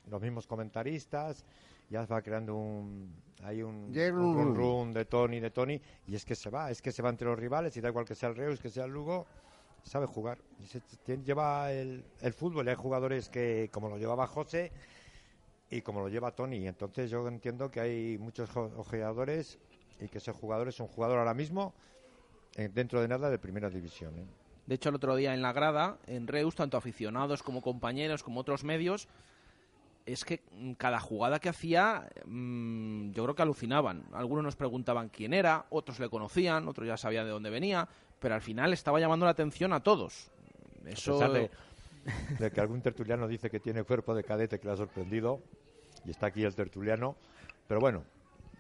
los mismos comentaristas, ya se va creando un run-run de Tony, y es que se va entre los rivales, y da igual que sea el Reus, que sea el Lugo, sabe jugar. Lleva el fútbol, hay jugadores que, como lo llevaba José y como lo lleva Tony, entonces yo entiendo que hay muchos ojeadores, y que ese jugador es un jugador ahora mismo, dentro de nada, de primera división, De hecho, el otro día en la grada, en Reus, tanto aficionados como compañeros, como otros medios, es que cada jugada que hacía, yo creo que alucinaban. Algunos nos preguntaban quién era, otros le conocían, otros ya sabían de dónde venía, pero al final estaba llamando la atención a todos. Eso... A pesar de que algún tertuliano dice que tiene cuerpo de cadete, que le ha sorprendido, y está aquí el tertuliano, pero bueno...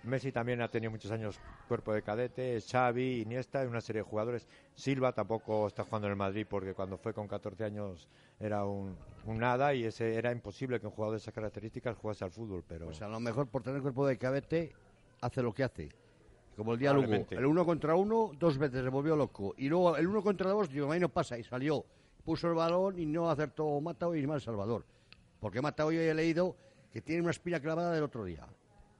Messi también ha tenido muchos años cuerpo de cadete, Xavi, Iniesta, una serie de jugadores. Silva tampoco está jugando en el Madrid, porque cuando fue con 14 años era un nada, y ese era imposible que un jugador de esas características jugase al fútbol. Pero... Pues a lo mejor por tener cuerpo de cadete hace lo que hace. Como el día Lugo, el 1 contra 1 2 veces se volvió loco. Y luego el 1 contra 2, digo, ahí no pasa, y salió. Puso el balón y no acertó Matao y mal Salvador. Porque Matao yo he leído que tiene una espina clavada del otro día.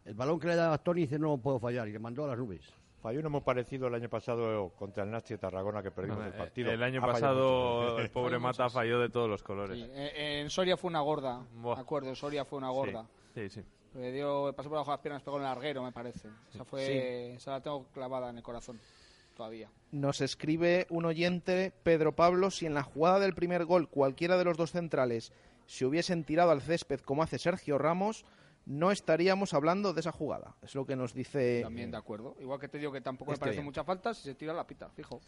El balón que le daba a Tony dice, no puedo fallar, y le mandó a las nubes. Falló uno muy parecido el año pasado contra el Nasti de Tarragona, que perdimos el partido. El año pasado el pobre Mata falló de todos los colores. Sí, en Soria fue una gorda, me acuerdo, Soria fue una gorda. Sí. Le dio, pasó por abajo las piernas, pegó en el larguero, me parece. Esa fue, sí. Esa la tengo clavada en el corazón todavía. Nos escribe un oyente, Pedro Pablo, si en la jugada del primer gol cualquiera de los dos centrales se hubiesen tirado al césped como hace Sergio Ramos, no estaríamos hablando de esa jugada. Es lo que nos dice... También de acuerdo. Igual que te digo que tampoco me parece mucha falta, si se tira la pita, fijo.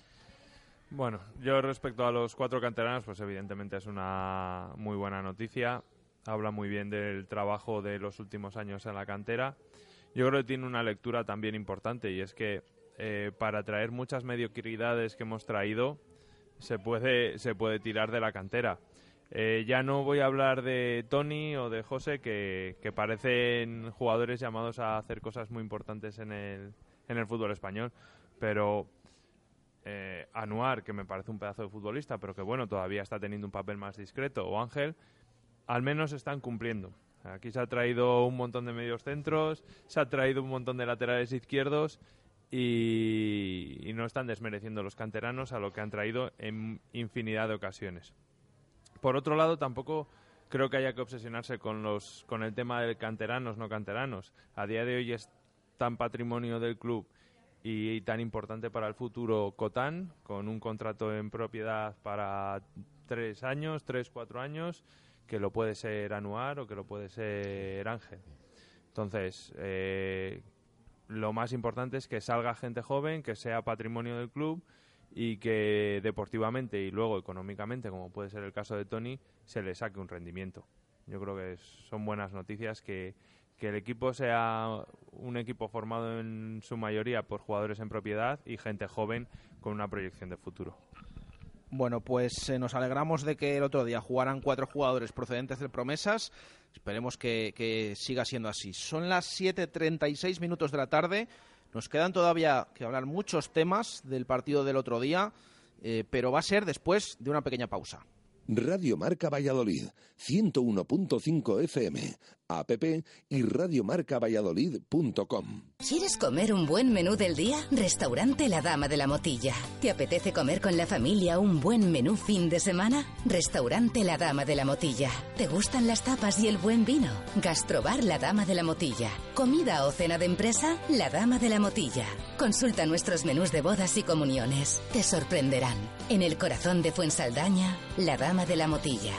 Bueno, yo respecto a los cuatro canteranos, pues evidentemente es una muy buena noticia. Habla muy bien del trabajo de los últimos años en la cantera. Yo creo que tiene una lectura también importante, y es que para traer muchas mediocridades que hemos traído, se puede tirar de la cantera. Ya no voy a hablar de Tony o de José, que parecen jugadores llamados a hacer cosas muy importantes en el fútbol español, pero Anuar, que me parece un pedazo de futbolista, pero que bueno, todavía está teniendo un papel más discreto, o Ángel, al menos están cumpliendo. Aquí se ha traído un montón de medios centros, se ha traído un montón de laterales izquierdos, y no están desmereciendo los canteranos a lo que han traído en infinidad de ocasiones. Por otro lado, tampoco creo que haya que obsesionarse con el tema de canteranos, no canteranos. A día de hoy es tan patrimonio del club y tan importante para el futuro Cotán, con un contrato en propiedad para 3, 4 años, que lo puede ser Anuar o que lo puede ser Ángel. Entonces, lo más importante es que salga gente joven, que sea patrimonio del club, y que deportivamente y luego económicamente, como puede ser el caso de Tony, se le saque un rendimiento. Yo creo que son buenas noticias que el equipo sea un equipo formado en su mayoría por jugadores en propiedad y gente joven con una proyección de futuro. Bueno, pues nos alegramos de que el otro día jugaran 4 jugadores procedentes del Promesas. Esperemos que siga siendo así. Son las 7:36 minutos de la tarde. Nos quedan todavía que hablar muchos temas del partido del otro día, pero va a ser después de una pequeña pausa. Radio Marca Valladolid, 101.5 FM, app y radiomarcavalladolid.com. ¿Quieres comer un buen menú del día? Restaurante La Dama de la Motilla. ¿Te apetece comer con la familia un buen menú fin de semana? Restaurante La Dama de la Motilla. ¿Te gustan las tapas y el buen vino? Gastrobar La Dama de la Motilla. ¿Comida o cena de empresa? La Dama de la Motilla. Consulta nuestros menús de bodas y comuniones. Te sorprenderán. En el corazón de Fuensaldaña, La Dama de la Motilla.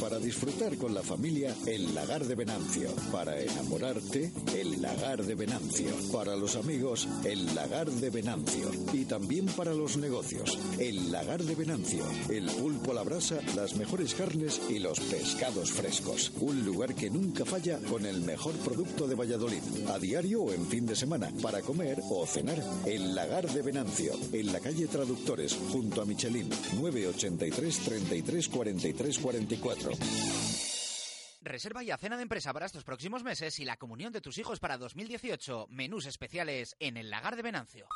Para disfrutar con la familia, El Lagar de Venancio. Para enamorarte, El Lagar de Venancio. Para los amigos, El Lagar de Venancio. Y también para los negocios, El Lagar de Venancio. El pulpo a la brasa, las mejores carnes y los pescados frescos. Un lugar que nunca falla con el mejor producto de Valladolid. A diario o en fin de semana, para comer o cenar. El Lagar de Venancio. En la calle Traductores, junto a Michelin. 983 33 43 44. Reserva ya cena de empresa para estos próximos meses y la comunión de tus hijos para 2018. Menús especiales en El Lagar de Venancio.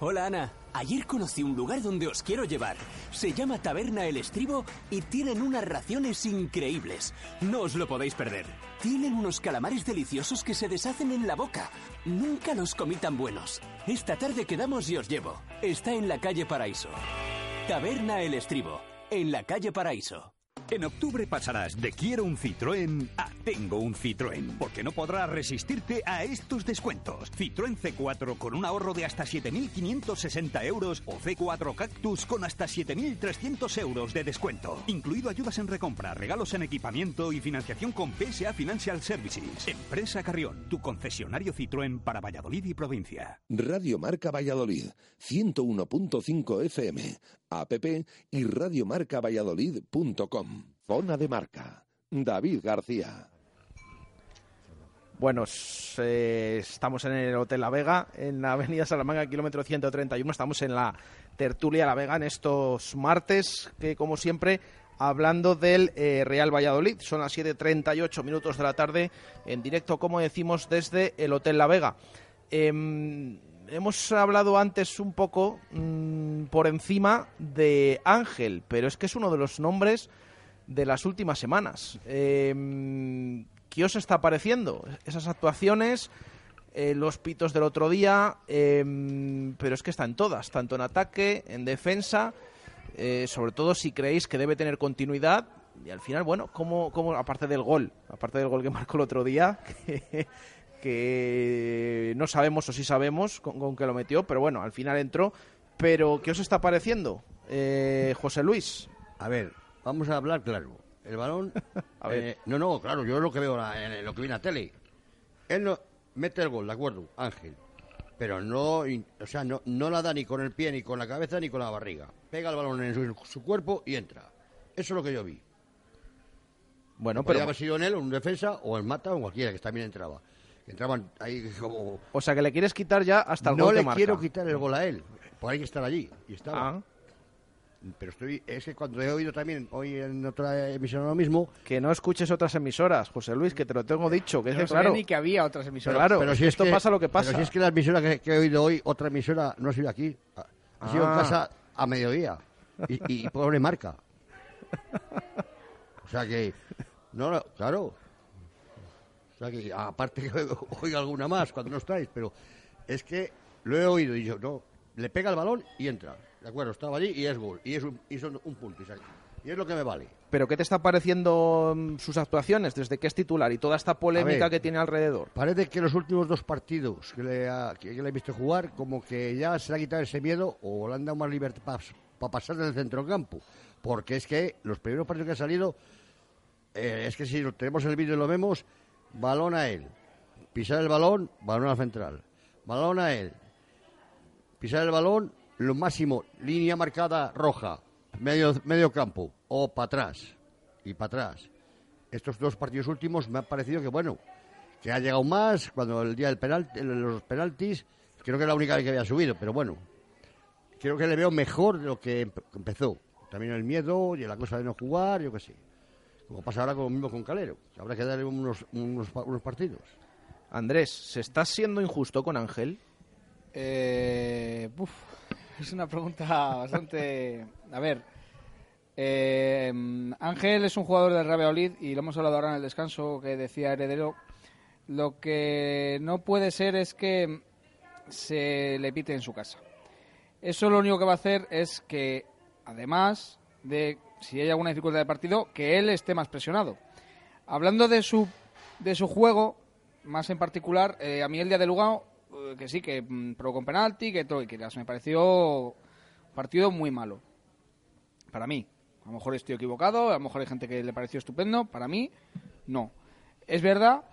Hola Ana, ayer conocí un lugar donde os quiero llevar. Se llama Taberna El Estribo y tienen unas raciones increíbles. No os lo podéis perder. Tienen unos calamares deliciosos que se deshacen en la boca. Nunca los comí tan buenos. Esta tarde quedamos y os llevo. Está en la calle Paraíso. Taberna El Estribo, en la calle Paraíso. En octubre pasarás de quiero un Citroën a tengo un Citroën, porque no podrás resistirte a estos descuentos. Citroën C4 con un ahorro de hasta 7.560 euros o C4 Cactus con hasta 7.300 euros de descuento. Incluido ayudas en recompra, regalos en equipamiento y financiación con PSA Financial Services. Empresa Carrión, tu concesionario Citroën para Valladolid y provincia. Radio Marca Valladolid, 101.5 FM, app y radiomarcavalladolid.com. Zona de Marca, David García. Bueno, estamos en el Hotel La Vega, en la avenida Salamanca, kilómetro 131. Estamos en la tertulia La Vega en estos martes, que como siempre, hablando del Real Valladolid. Son las 7:38 minutos de la tarde, en directo, como decimos, desde el Hotel La Vega. Hemos hablado antes un poco por encima de Ángel, pero es que es uno de los nombres de las últimas semanas. ¿Qué os está pareciendo? Esas actuaciones, los pitos del otro día, pero es que está en todas, tanto en ataque, en defensa, sobre todo si creéis que debe tener continuidad y al final, bueno, como aparte del gol que marcó el otro día, que no sabemos o sí sabemos con que lo metió, pero bueno, al final entró. Pero ¿qué os está pareciendo, José Luis? A ver, vamos a hablar claro. El balón, a ver. No, claro, yo lo que veo, lo que vi en la tele. Él no mete el gol, de acuerdo, Ángel. Pero no la da ni con el pie, ni con la cabeza, ni con la barriga. Pega el balón en su cuerpo y entra. Eso es lo que yo vi. Bueno, pero podría haber sido en él, un defensa, o el Mata, o cualquiera, que también entraba. Entraban ahí como... O sea, que le quieres quitar ya hasta el gol que marca. No le quiero quitar el gol a él. Pues hay que estar allí. Y estaba. Ah. Pero es que cuando he oído también hoy en otra emisora lo mismo... Que no escuches otras emisoras, José Luis, que te lo tengo dicho. Que no sabía ni que había otras emisoras. Claro, pero si esto es que, pasa lo que pasa. Pero si es que la emisora que he oído hoy, otra emisora, no ha sido aquí. Ha sido en casa a mediodía. Y pobre Marca. O sea que... No, claro. O sea que aparte que oiga alguna más cuando no estáis, pero es que lo he oído y yo no... Le pega el balón y entra. De acuerdo, estaba allí y es gol. Y son un punto. Y es lo que me vale. ¿Pero qué te está pareciendo sus actuaciones desde que es titular y toda esta polémica que tiene alrededor? Parece que los últimos dos partidos que le he visto jugar, como que ya se le ha quitado ese miedo o le han dado más libertad para pasar del centrocampo. Porque es que los primeros partidos que ha salido, es que si tenemos el vídeo y lo vemos, balón a él. Pisar el balón, balón a la central. Balón a él. Pisar el balón, lo máximo, línea marcada roja, medio campo, o para atrás, y para atrás. Estos dos partidos últimos me ha parecido que, bueno, que ha llegado más, cuando el día los penaltis, creo que es la única vez que había subido, pero bueno, creo que le veo mejor de lo que empezó. También el miedo, y la cosa de no jugar, yo qué sé. Como pasa ahora con mismo con Calero, habrá que darle unos partidos. Andrés, ¿se está siendo injusto con Ángel? Es una pregunta bastante... A ver, Ángel es un jugador del Real Valladolid y lo hemos hablado ahora en el descanso que decía Heredero. Lo que no puede ser es que se le pite en su casa. Eso lo único que va a hacer es que, además de, si hay alguna dificultad de partido, que él esté más presionado. Hablando de su juego, más en particular, a mí el día de Lugo... que sí, que provocó un penalti, que todo y que me pareció un partido muy malo. Para mí, a lo mejor estoy equivocado, a lo mejor hay gente que le pareció estupendo, para mí, no. Es verdad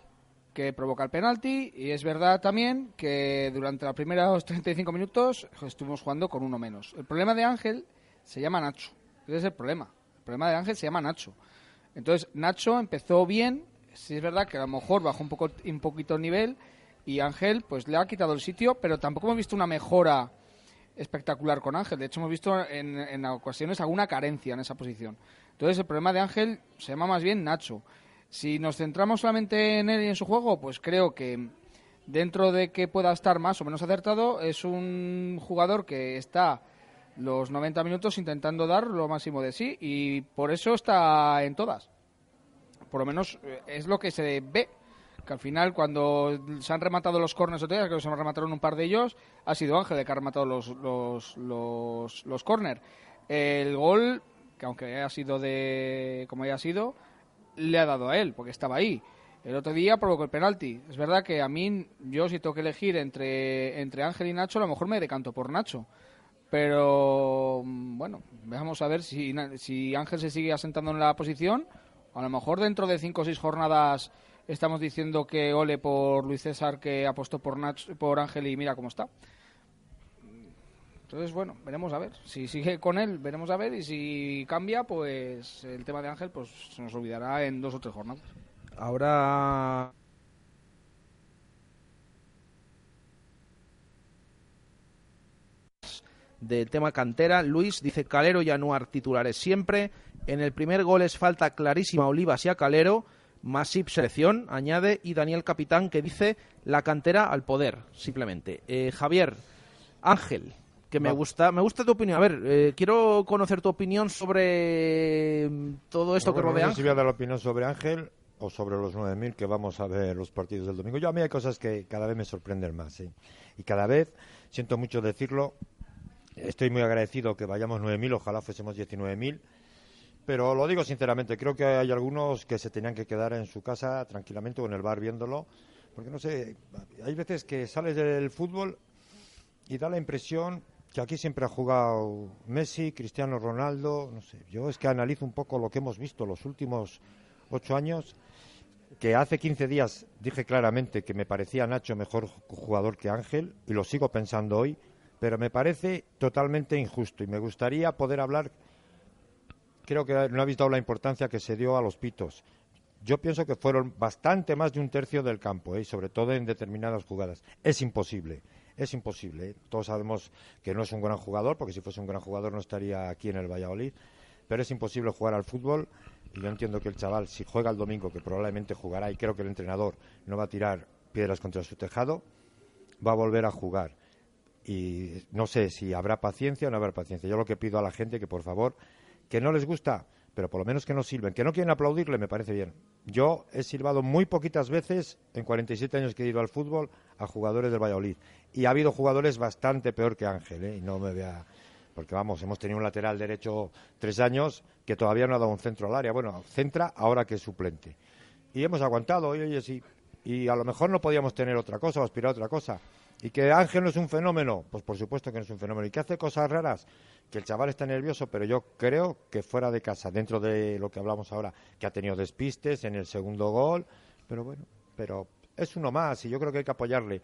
que provoca el penalti y es verdad también que durante los primeros 35 minutos estuvimos jugando con uno menos. El problema de Ángel se llama Nacho, ese es el problema. El problema de Ángel se llama Nacho. Entonces, Nacho empezó bien, sí es verdad que a lo mejor bajó un poquito el nivel... Y Ángel, pues le ha quitado el sitio, pero tampoco hemos visto una mejora espectacular con Ángel. De hecho, hemos visto en ocasiones alguna carencia en esa posición. Entonces, el problema de Ángel se llama más bien Nacho. Si nos centramos solamente en él y en su juego, pues creo que dentro de que pueda estar más o menos acertado, es un jugador que está los 90 minutos intentando dar lo máximo de sí y por eso está en todas. Por lo menos es lo que se ve. Que al final, cuando se han rematado los córneres, creo que se remataron un par de ellos, ha sido Ángel el que ha rematado los córneres. El gol, que aunque haya sido como haya sido, le ha dado a él, porque estaba ahí. El otro día provocó el penalti. Es verdad que a mí, yo si tengo que elegir entre Ángel y Nacho, a lo mejor me decanto por Nacho. Pero, bueno, vamos a ver si Ángel se sigue asentando en la posición. A lo mejor dentro de 5 o 6 jornadas... Estamos diciendo que ole por Luis César, que apostó por Ángel y mira cómo está. Entonces, bueno, veremos a ver. Si sigue con él, veremos a ver. Y si cambia, pues el tema de Ángel pues se nos olvidará en 2 o 3 jornadas. Ahora... del tema cantera, Luis dice Calero y Anuar titulares siempre. En el primer gol es falta clarísima Olivas y a Calero... Masip selección, añade, y Daniel Capitán, que dice la cantera al poder, simplemente. Javier, Ángel, que me gusta tu opinión. A ver, quiero conocer tu opinión sobre todo esto que rodea. No sé si voy a dar la opinión sobre Ángel o sobre los 9.000 que vamos a ver los partidos del domingo. Yo a mí hay cosas que cada vez me sorprenden más, ¿sí? Y cada vez, siento mucho decirlo, estoy muy agradecido que vayamos 9.000, ojalá fuésemos 19.000. Pero lo digo sinceramente, creo que hay algunos que se tenían que quedar en su casa tranquilamente o en el bar viéndolo, porque no sé, hay veces que sales del fútbol y da la impresión que aquí siempre ha jugado Messi, Cristiano Ronaldo, no sé, yo es que analizo un poco lo que hemos visto los últimos 8 años, que hace 15 días dije claramente que me parecía Nacho mejor jugador que Ángel, y lo sigo pensando hoy, pero me parece totalmente injusto y me gustaría poder hablar. Creo que no habéis dado la importancia que se dio a los pitos. Yo pienso que fueron bastante más de un tercio del campo, ¿eh? Sobre todo en determinadas jugadas. Es imposible. Todos sabemos que no es un gran jugador, porque si fuese un gran jugador no estaría aquí en el Valladolid, pero es imposible jugar al fútbol. Y yo entiendo que el chaval, si juega el domingo, que probablemente jugará, y creo que el entrenador no va a tirar piedras contra su tejado, va a volver a jugar. Y no sé si habrá paciencia o no habrá paciencia. Yo lo que pido a la gente que, por favor, que no les gusta, pero por lo menos que no silben, que no quieren aplaudirle, me parece bien. Yo he silbado muy poquitas veces en 47 años que he ido al fútbol a jugadores del Valladolid, y ha habido jugadores bastante peor que Ángel, ¿eh? Y no me vea, porque vamos, hemos tenido un lateral derecho 3 años que todavía no ha dado un centro al área, bueno, centra ahora que es suplente, y hemos aguantado, oye, sí, y a lo mejor no podíamos tener otra cosa o aspirar a otra cosa. ¿Y que Ángel no es un fenómeno? Pues por supuesto que no es un fenómeno. ¿Y que hace cosas raras? Que el chaval está nervioso, pero yo creo que fuera de casa, dentro de lo que hablamos ahora, que ha tenido despistes en el segundo gol, pero bueno, pero es uno más y yo creo que hay que apoyarle.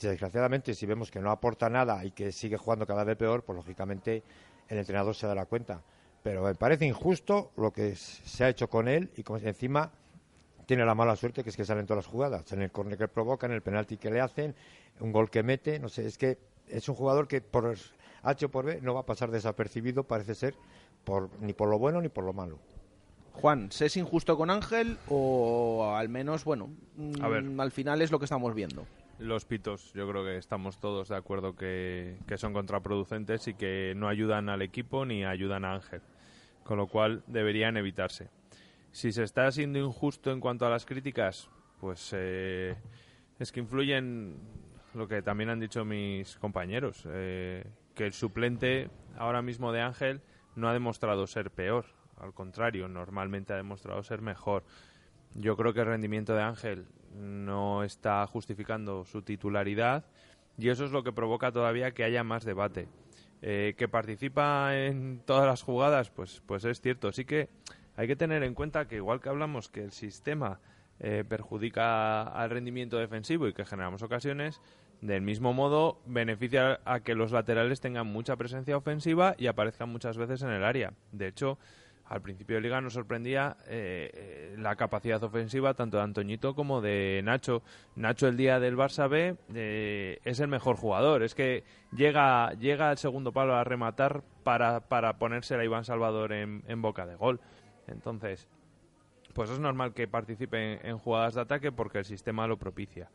Desgraciadamente, si vemos que no aporta nada y que sigue jugando cada vez peor, pues lógicamente el entrenador se dará cuenta. Pero me parece injusto lo que se ha hecho con él y como encima tiene la mala suerte que es que salen todas las jugadas, en el córner que provocan, el penalti que le hacen, un gol que mete, no sé, es que es un jugador que por H o por B no va a pasar desapercibido, parece ser, ni por lo bueno ni por lo malo. Juan, ¿se es injusto con Ángel o al menos, bueno, a ver, al final es lo que estamos viendo? Los pitos, yo creo que estamos todos de acuerdo que son contraproducentes y que no ayudan al equipo ni ayudan a Ángel, con lo cual deberían evitarse. Si se está siendo injusto en cuanto a las críticas, pues es que influyen lo que también han dicho mis compañeros, que el suplente ahora mismo de Ángel no ha demostrado ser peor, al contrario, normalmente ha demostrado ser mejor. Yo creo que el rendimiento de Ángel no está justificando su titularidad y eso es lo que provoca todavía que haya más debate. Que participa en todas las jugadas, pues es cierto, sí que hay que tener en cuenta que igual que hablamos que el sistema perjudica al rendimiento defensivo y que generamos ocasiones, del mismo modo beneficia a que los laterales tengan mucha presencia ofensiva y aparezcan muchas veces en el área. De hecho, al principio de Liga nos sorprendía la capacidad ofensiva tanto de Antoñito como de Nacho. Nacho el día del Barça B es el mejor jugador. Es que llega al segundo palo a rematar para ponérsela a Iván Salvador en boca de gol. Entonces, pues es normal que participe en jugadas de ataque porque el sistema lo propicia.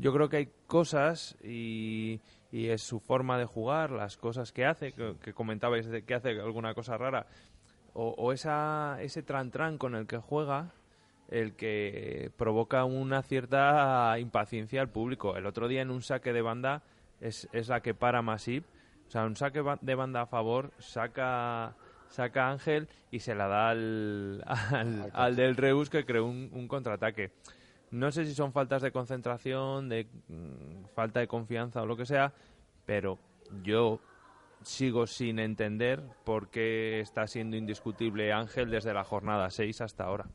Yo creo que hay cosas y es su forma de jugar, las cosas que hace, que comentabais de que hace alguna cosa rara, o ese tran-tran con el que juega, el que provoca una cierta impaciencia al público. El otro día en un saque de banda es la que para Masip. O sea, un saque de banda a favor saca a Ángel y se la da al del Reus, que creó un contraataque. No sé si son faltas de concentración, de falta de confianza o lo que sea, pero yo sigo sin entender por qué está siendo indiscutible Ángel desde la jornada 6 hasta ahora.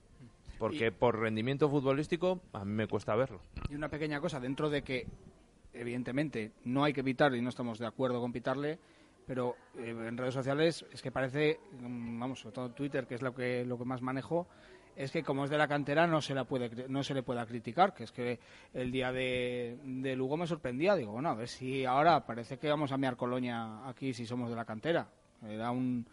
Porque por rendimiento futbolístico a mí me cuesta verlo. Y una pequeña cosa, dentro de que evidentemente no hay que pitarle y no estamos de acuerdo con pitarle, pero en redes sociales es que parece, vamos, sobre todo Twitter, que es lo que más manejo, es que como es de la cantera no se le pueda criticar, que es que el día de Lugo me sorprendía, digo, bueno, a ver si ahora parece que vamos a mear colonia aquí si somos de la cantera. Era un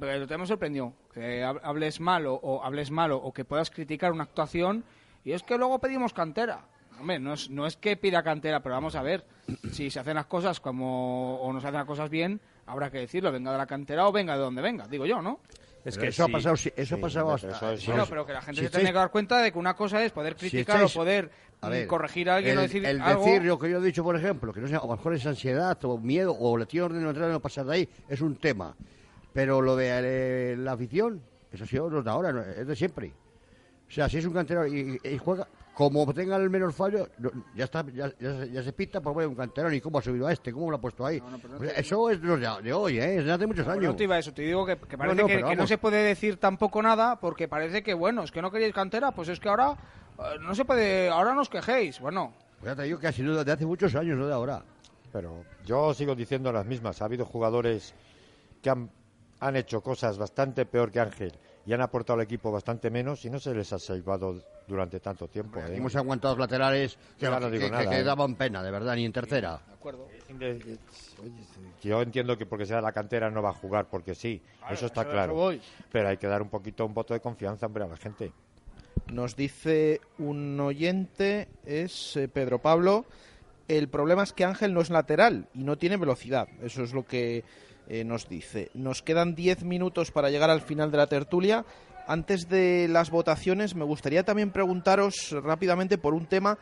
pero te me sorprendió que hables malo o que puedas criticar una actuación y es que luego pedimos cantera. Hombre, no es que pida cantera, pero vamos a ver, si se hacen las cosas como o no se hacen las cosas bien, habrá que decirlo, venga de la cantera o venga de donde venga, digo yo, ¿no? Es que eso ha pasado hasta... Bueno, pero que la gente tiene que dar cuenta de que una cosa es poder criticar o poder corregir a alguien o decir algo... El decir lo que yo he dicho, por ejemplo, que no sé, a lo mejor es ansiedad o miedo o le tiene orden de entrar y no pasar de ahí, es un tema. Pero lo de la afición, eso sí no es de ahora, es de siempre. O sea, si es un canterano y juega, como tenga el menor fallo, ya está, ya se pinta por poner un canterano. ¿Y cómo ha subido a este? ¿Cómo lo ha puesto ahí? No, pues eso es de hoy, ¿eh? Es de hace muchos años. No te iba a eso, te digo que parece que no se puede decir tampoco nada, porque parece que, bueno, es que no queréis cantera, pues es que ahora no se puede, ahora no os quejéis, bueno. Pues ya te digo que ha sido de hace muchos años, no de ahora. Pero yo sigo diciendo las mismas, ha habido jugadores que han hecho cosas bastante peor que Ángel y han aportado al equipo bastante menos y no se les ha salvado durante tanto tiempo. Hombre, hemos aguantado laterales que daban pena, de verdad, ni en tercera. De acuerdo. Yo entiendo que porque sea de la cantera no va a jugar, porque sí, claro, eso está claro. Pero hay que dar un poquito, un voto de confianza, hombre, a la gente. Nos dice un oyente, es Pedro Pablo, el problema es que Ángel no es lateral y no tiene velocidad, eso es lo que... nos dice, nos quedan 10 minutos para llegar al final de la tertulia. Antes de las votaciones me gustaría también preguntaros rápidamente por un tema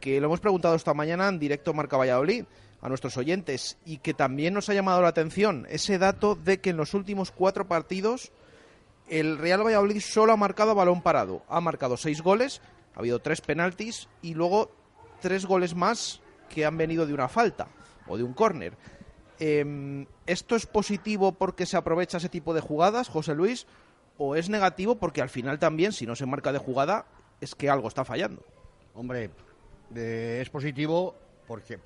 que lo hemos preguntado esta mañana en directo Marca Valladolid a nuestros oyentes y que también nos ha llamado la atención, ese dato de que en los últimos 4 partidos el Real Valladolid solo ha marcado a balón parado, ha marcado 6 goles, ha habido 3 penaltis y luego 3 goles más que han venido de una falta o de un córner. ¿Esto es positivo porque se aprovecha ese tipo de jugadas, José Luis, o es negativo porque al final también, si no se marca de jugada, es que algo está fallando? Hombre, es positivo porque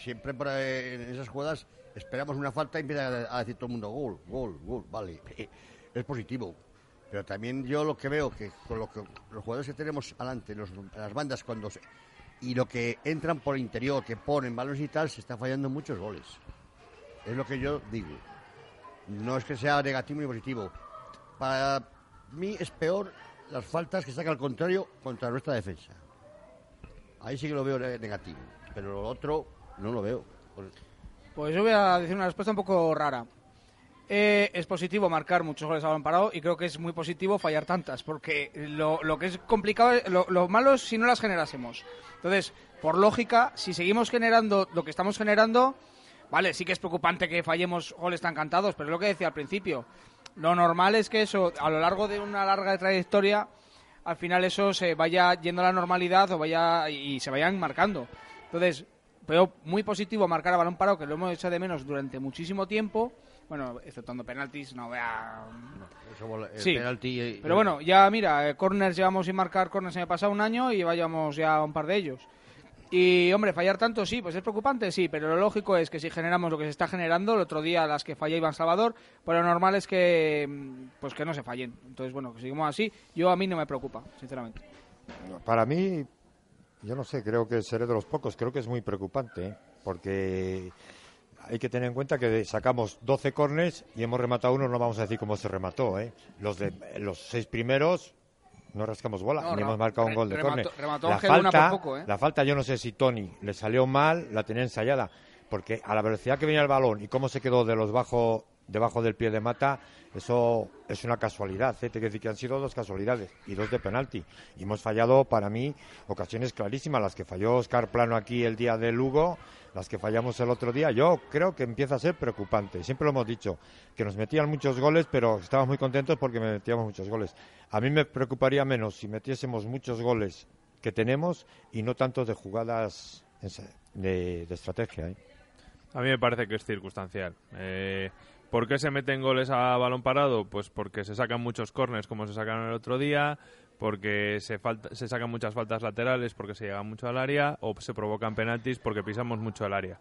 siempre en esas jugadas esperamos una falta y empieza a decir todo el mundo gol, gol, gol, vale, es positivo. Pero también yo lo que veo que con lo que los jugadores que tenemos adelante, las bandas y lo que entran por el interior, que ponen balones y tal, se está fallando muchos goles. Es lo que yo digo. No es que sea negativo ni positivo. Para mí es peor las faltas que saca al contrario contra nuestra defensa. Ahí sí que lo veo negativo. Pero lo otro no lo veo. Pues yo voy a decir una respuesta un poco rara. Es positivo marcar muchos goles a balón parado y creo que es muy positivo fallar tantas, porque lo que es complicado, lo malo es si no las generásemos. Entonces, por lógica, si seguimos generando lo que estamos generando... Vale, sí que es preocupante que fallemos goles tan cantados, pero es lo que decía al principio. Lo normal es que eso, a lo largo de una larga trayectoria, al final eso se vaya yendo a la normalidad y se vayan marcando. Entonces, veo muy positivo marcar a balón parado, que lo hemos hecho de menos durante muchísimo tiempo. Bueno, exceptuando penaltis, no vea... Pero bueno, ya mira, corners llevamos sin marcar corners en el pasado un año y llevamos ya un par de ellos. Y, hombre, fallar tanto, sí, pues es preocupante, sí, pero lo lógico es que si generamos lo que se está generando, el otro día las que falla Iván Salvador, pues lo normal es que no se fallen. Entonces, bueno, que sigamos así, a mí no me preocupa, sinceramente. Para mí, yo no sé, creo que seré de los pocos, creo que es muy preocupante, ¿eh? Porque hay que tener en cuenta que sacamos 12 córners y hemos rematado uno, no vamos a decir cómo se remató, ¿eh? Los 6 primeros... No rascamos bola, ni hemos marcado un gol de córner. La falta, yo no sé si Tony le salió mal, la tenía ensayada, porque a la velocidad que venía el balón y cómo se quedó debajo del pie de Mata, eso es una casualidad, ¿eh? Te quiero decir que han sido 2 casualidades y 2 de penalti. Y hemos fallado, para mí, ocasiones clarísimas, las que falló Oscar Plano aquí el día de Lugo, las que fallamos el otro día. Yo creo que empieza a ser preocupante, siempre lo hemos dicho, que nos metían muchos goles, pero estábamos muy contentos porque metíamos muchos goles. A mí me preocuparía menos si metiésemos muchos goles que tenemos y no tantos de jugadas de estrategia, ¿eh? A mí me parece que es circunstancial. ¿Por qué se meten goles a balón parado? Pues porque se sacan muchos córners como se sacaron el otro día, porque se sacan muchas faltas laterales porque se llega mucho al área, o se provocan penaltis porque pisamos mucho el área.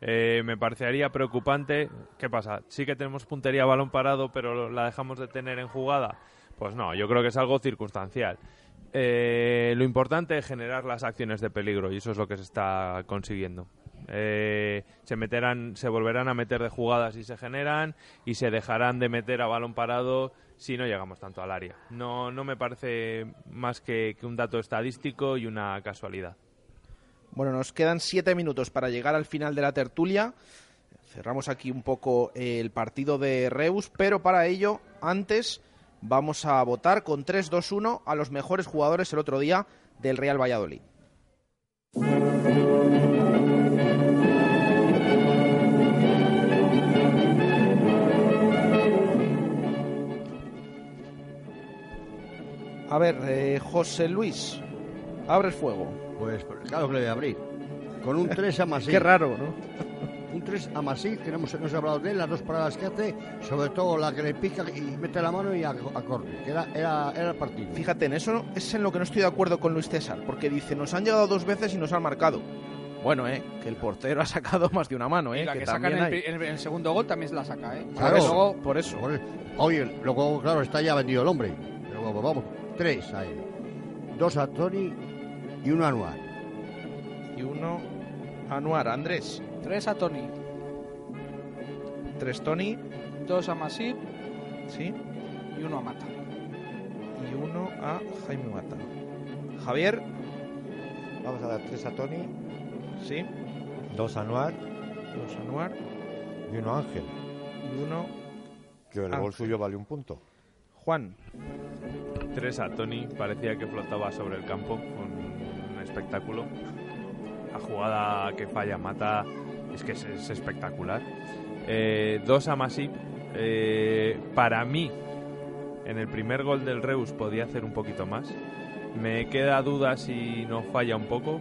Me parecería preocupante. ¿Qué pasa? Sí que tenemos puntería a balón parado, pero la dejamos de tener en jugada. Pues no, yo creo que es algo circunstancial. Lo importante es generar las acciones de peligro y eso es lo que se está consiguiendo. Se volverán a meter de jugadas si se generan y se dejarán de meter a balón parado si no llegamos tanto al área. No me parece más que un dato estadístico y una casualidad. Bueno, nos quedan 7 minutos para llegar al final de la tertulia. Cerramos aquí un poco el partido de Reus, pero para ello, antes vamos a votar con 3-2-1 a los mejores jugadores el otro día del Real Valladolid. A ver, José Luis, abre el fuego. Pues claro que le voy a abrir. Con un 3 a Masí. Qué raro, ¿no? Un 3 a Masí, que no hemos hablado de él, las dos paradas que hace, sobre todo la que le pica y mete la mano y a corte, que era el partido. Fíjate, en eso es en lo que no estoy de acuerdo con Luis César, porque dice, nos han llegado dos veces y nos han marcado. Bueno, que el portero ha sacado más de una mano, y la que saca en el segundo gol también la saca, Claro, luego, por eso. Oye, luego, claro, está ya vendido el hombre. Luego, pues, vamos, 3 a él, 2 a Tony y 1 a Anuar. Y 1 a Anuar, Andrés. 3 a Tony. 3 Tony. 2 a Masip. Sí. Y 1 a Mata. Y 1 a Jaime Mata. Javier. Vamos a dar 3 a Tony. Sí. 2 a Anuar. 2 a Anuar. Y 1 a Ángel. Y 1 que el Ángel. Gol suyo vale un punto. Juan. 3 a Tony. Parecía que flotaba sobre el campo. Un espectáculo. La jugada que falla Mata es que es espectacular. 2 a Masip. Para mí, en el primer gol del Reus podía hacer un poquito más. Me queda duda si no falla un poco.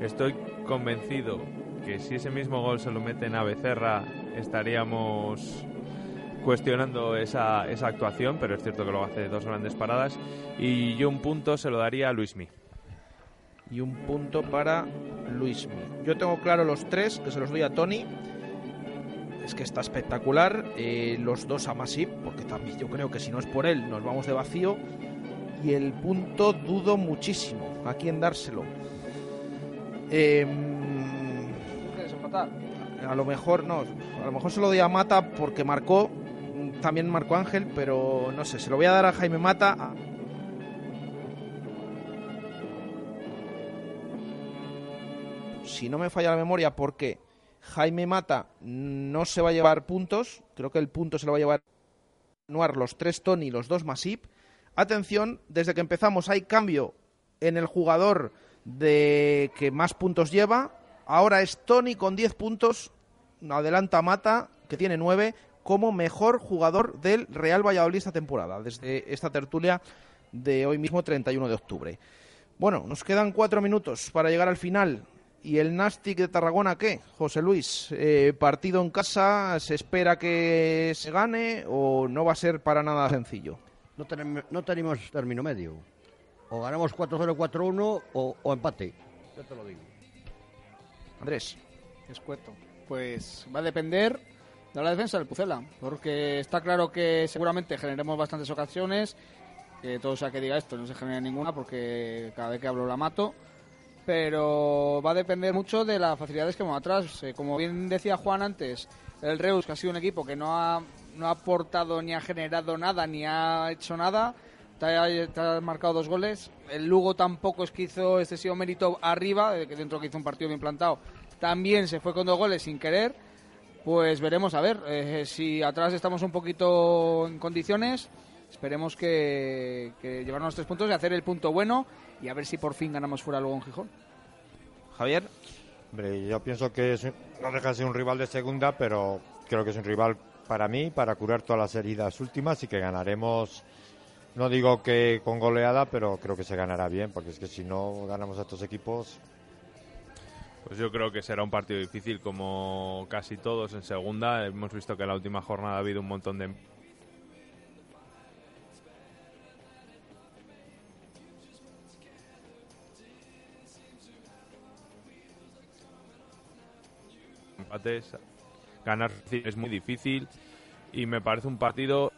Estoy convencido que si ese mismo gol se lo meten a Becerra estaríamos cuestionando esa actuación, pero es cierto que luego hace dos grandes paradas y yo un punto se lo daría a Luismi. Y un punto para Luismi. Yo tengo claro los 3, que se los doy a Tony. Es que está espectacular. Los 2 a Masip, porque también yo creo que si no es por él nos vamos de vacío. Y el punto dudo muchísimo a quién dárselo. A lo mejor no, a lo mejor se lo doy a Mata porque marcó, también marcó Ángel, pero no sé, se lo voy a dar a Jaime Mata. Si no me falla la memoria, porque Jaime Mata no se va a llevar puntos, creo que el punto se lo va a llevar Anuar, los 3 Tony, los 2 Masip. Atención, desde que empezamos hay cambio en el jugador de que más puntos lleva. Ahora es Tony con 10 puntos, adelanta Mata, que tiene 9, como mejor jugador del Real Valladolid esta temporada, desde esta tertulia de hoy mismo, 31 de octubre. Bueno, nos quedan 4 minutos para llegar al final. ¿Y el Nastic de Tarragona qué, José Luis? ¿Partido en casa? ¿Se espera que se gane o no va a ser para nada sencillo? No tenemos término medio. O ganamos 4-0, 4-1 o empate. Yo te lo digo. Andrés. Escueto. Pues va a depender de la defensa del Pucela. Porque está claro que seguramente generemos bastantes ocasiones. Que todo sea que diga esto, no se genera ninguna porque cada vez que hablo la mato. Pero va a depender mucho de las facilidades que vamos atrás. Como bien decía Juan antes, el Reus, que ha sido un equipo que no ha aportado ni ha generado nada ni ha hecho nada. Te ha marcado 2 goles. El Lugo tampoco es que hizo excesivo mérito arriba, que dentro que hizo un partido bien plantado. También se fue con 2 goles sin querer. Pues veremos, a ver, si atrás estamos un poquito en condiciones, esperemos que llevarnos 3 puntos y hacer el punto bueno y a ver si por fin ganamos fuera luego en Gijón. Javier. Hombre, yo pienso que no deja de ser un rival de segunda, pero creo que es un rival para mí, para curar todas las heridas últimas y que ganaremos. No digo que con goleada, pero creo que se ganará bien, porque es que si no ganamos a estos equipos... Pues yo creo que será un partido difícil, como casi todos en segunda. Hemos visto que en la última jornada ha habido un montón de... empates. Ganar es muy difícil y me parece un partido...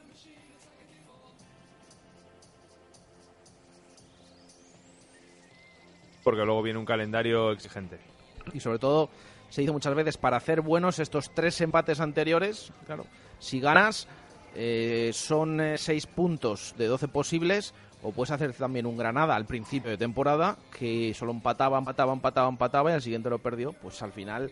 porque luego viene un calendario exigente. Y sobre todo, se dice muchas veces, para hacer buenos estos 3 empates anteriores, claro, si ganas, son 6 puntos de 12 posibles, o puedes hacer también un Granada al principio de temporada, que solo empataba, y al siguiente lo perdió, pues al final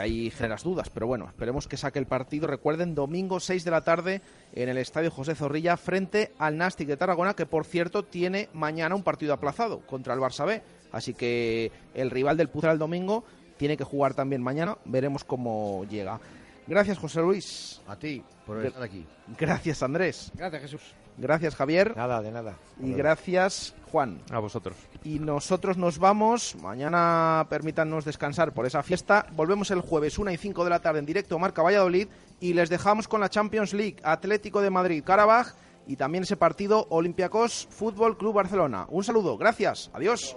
ahí generas dudas. Pero bueno, esperemos que saque el partido. Recuerden, domingo 6 de la tarde en el Estadio José Zorrilla frente al Nastic de Tarragona, que por cierto tiene mañana un partido aplazado contra el Barça B, así que el rival del Pucela el domingo tiene que jugar también mañana, veremos cómo llega. Gracias, José Luis. A ti por estar aquí. Gracias, Andrés. Gracias, Jesús. Gracias, Javier. Nada, de nada. Y gracias, Juan. A vosotros. Y nosotros nos vamos. Mañana permítannos descansar por esa fiesta. Volvemos el jueves 1:05 de la tarde en directo Marca Valladolid. Y les dejamos con la Champions League, Atlético de Madrid, Carabaj. Y también ese partido Olympiacos, Fútbol Club Barcelona. Un saludo. Gracias. Adiós.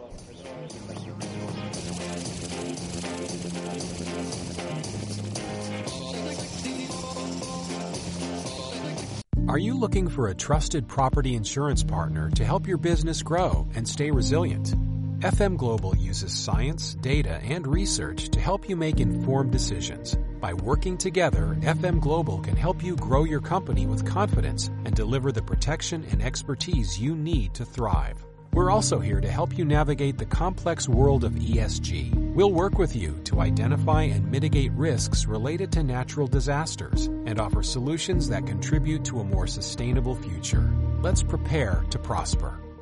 Are you looking for a trusted property insurance partner to help your business grow and stay resilient? FM Global uses science, data, and research to help you make informed decisions. By working together, FM Global can help you grow your company with confidence and deliver the protection and expertise you need to thrive. We're also here to help you navigate the complex world of ESG. We'll work with you to identify and mitigate risks related to natural disasters and offer solutions that contribute to a more sustainable future. Let's prepare to prosper.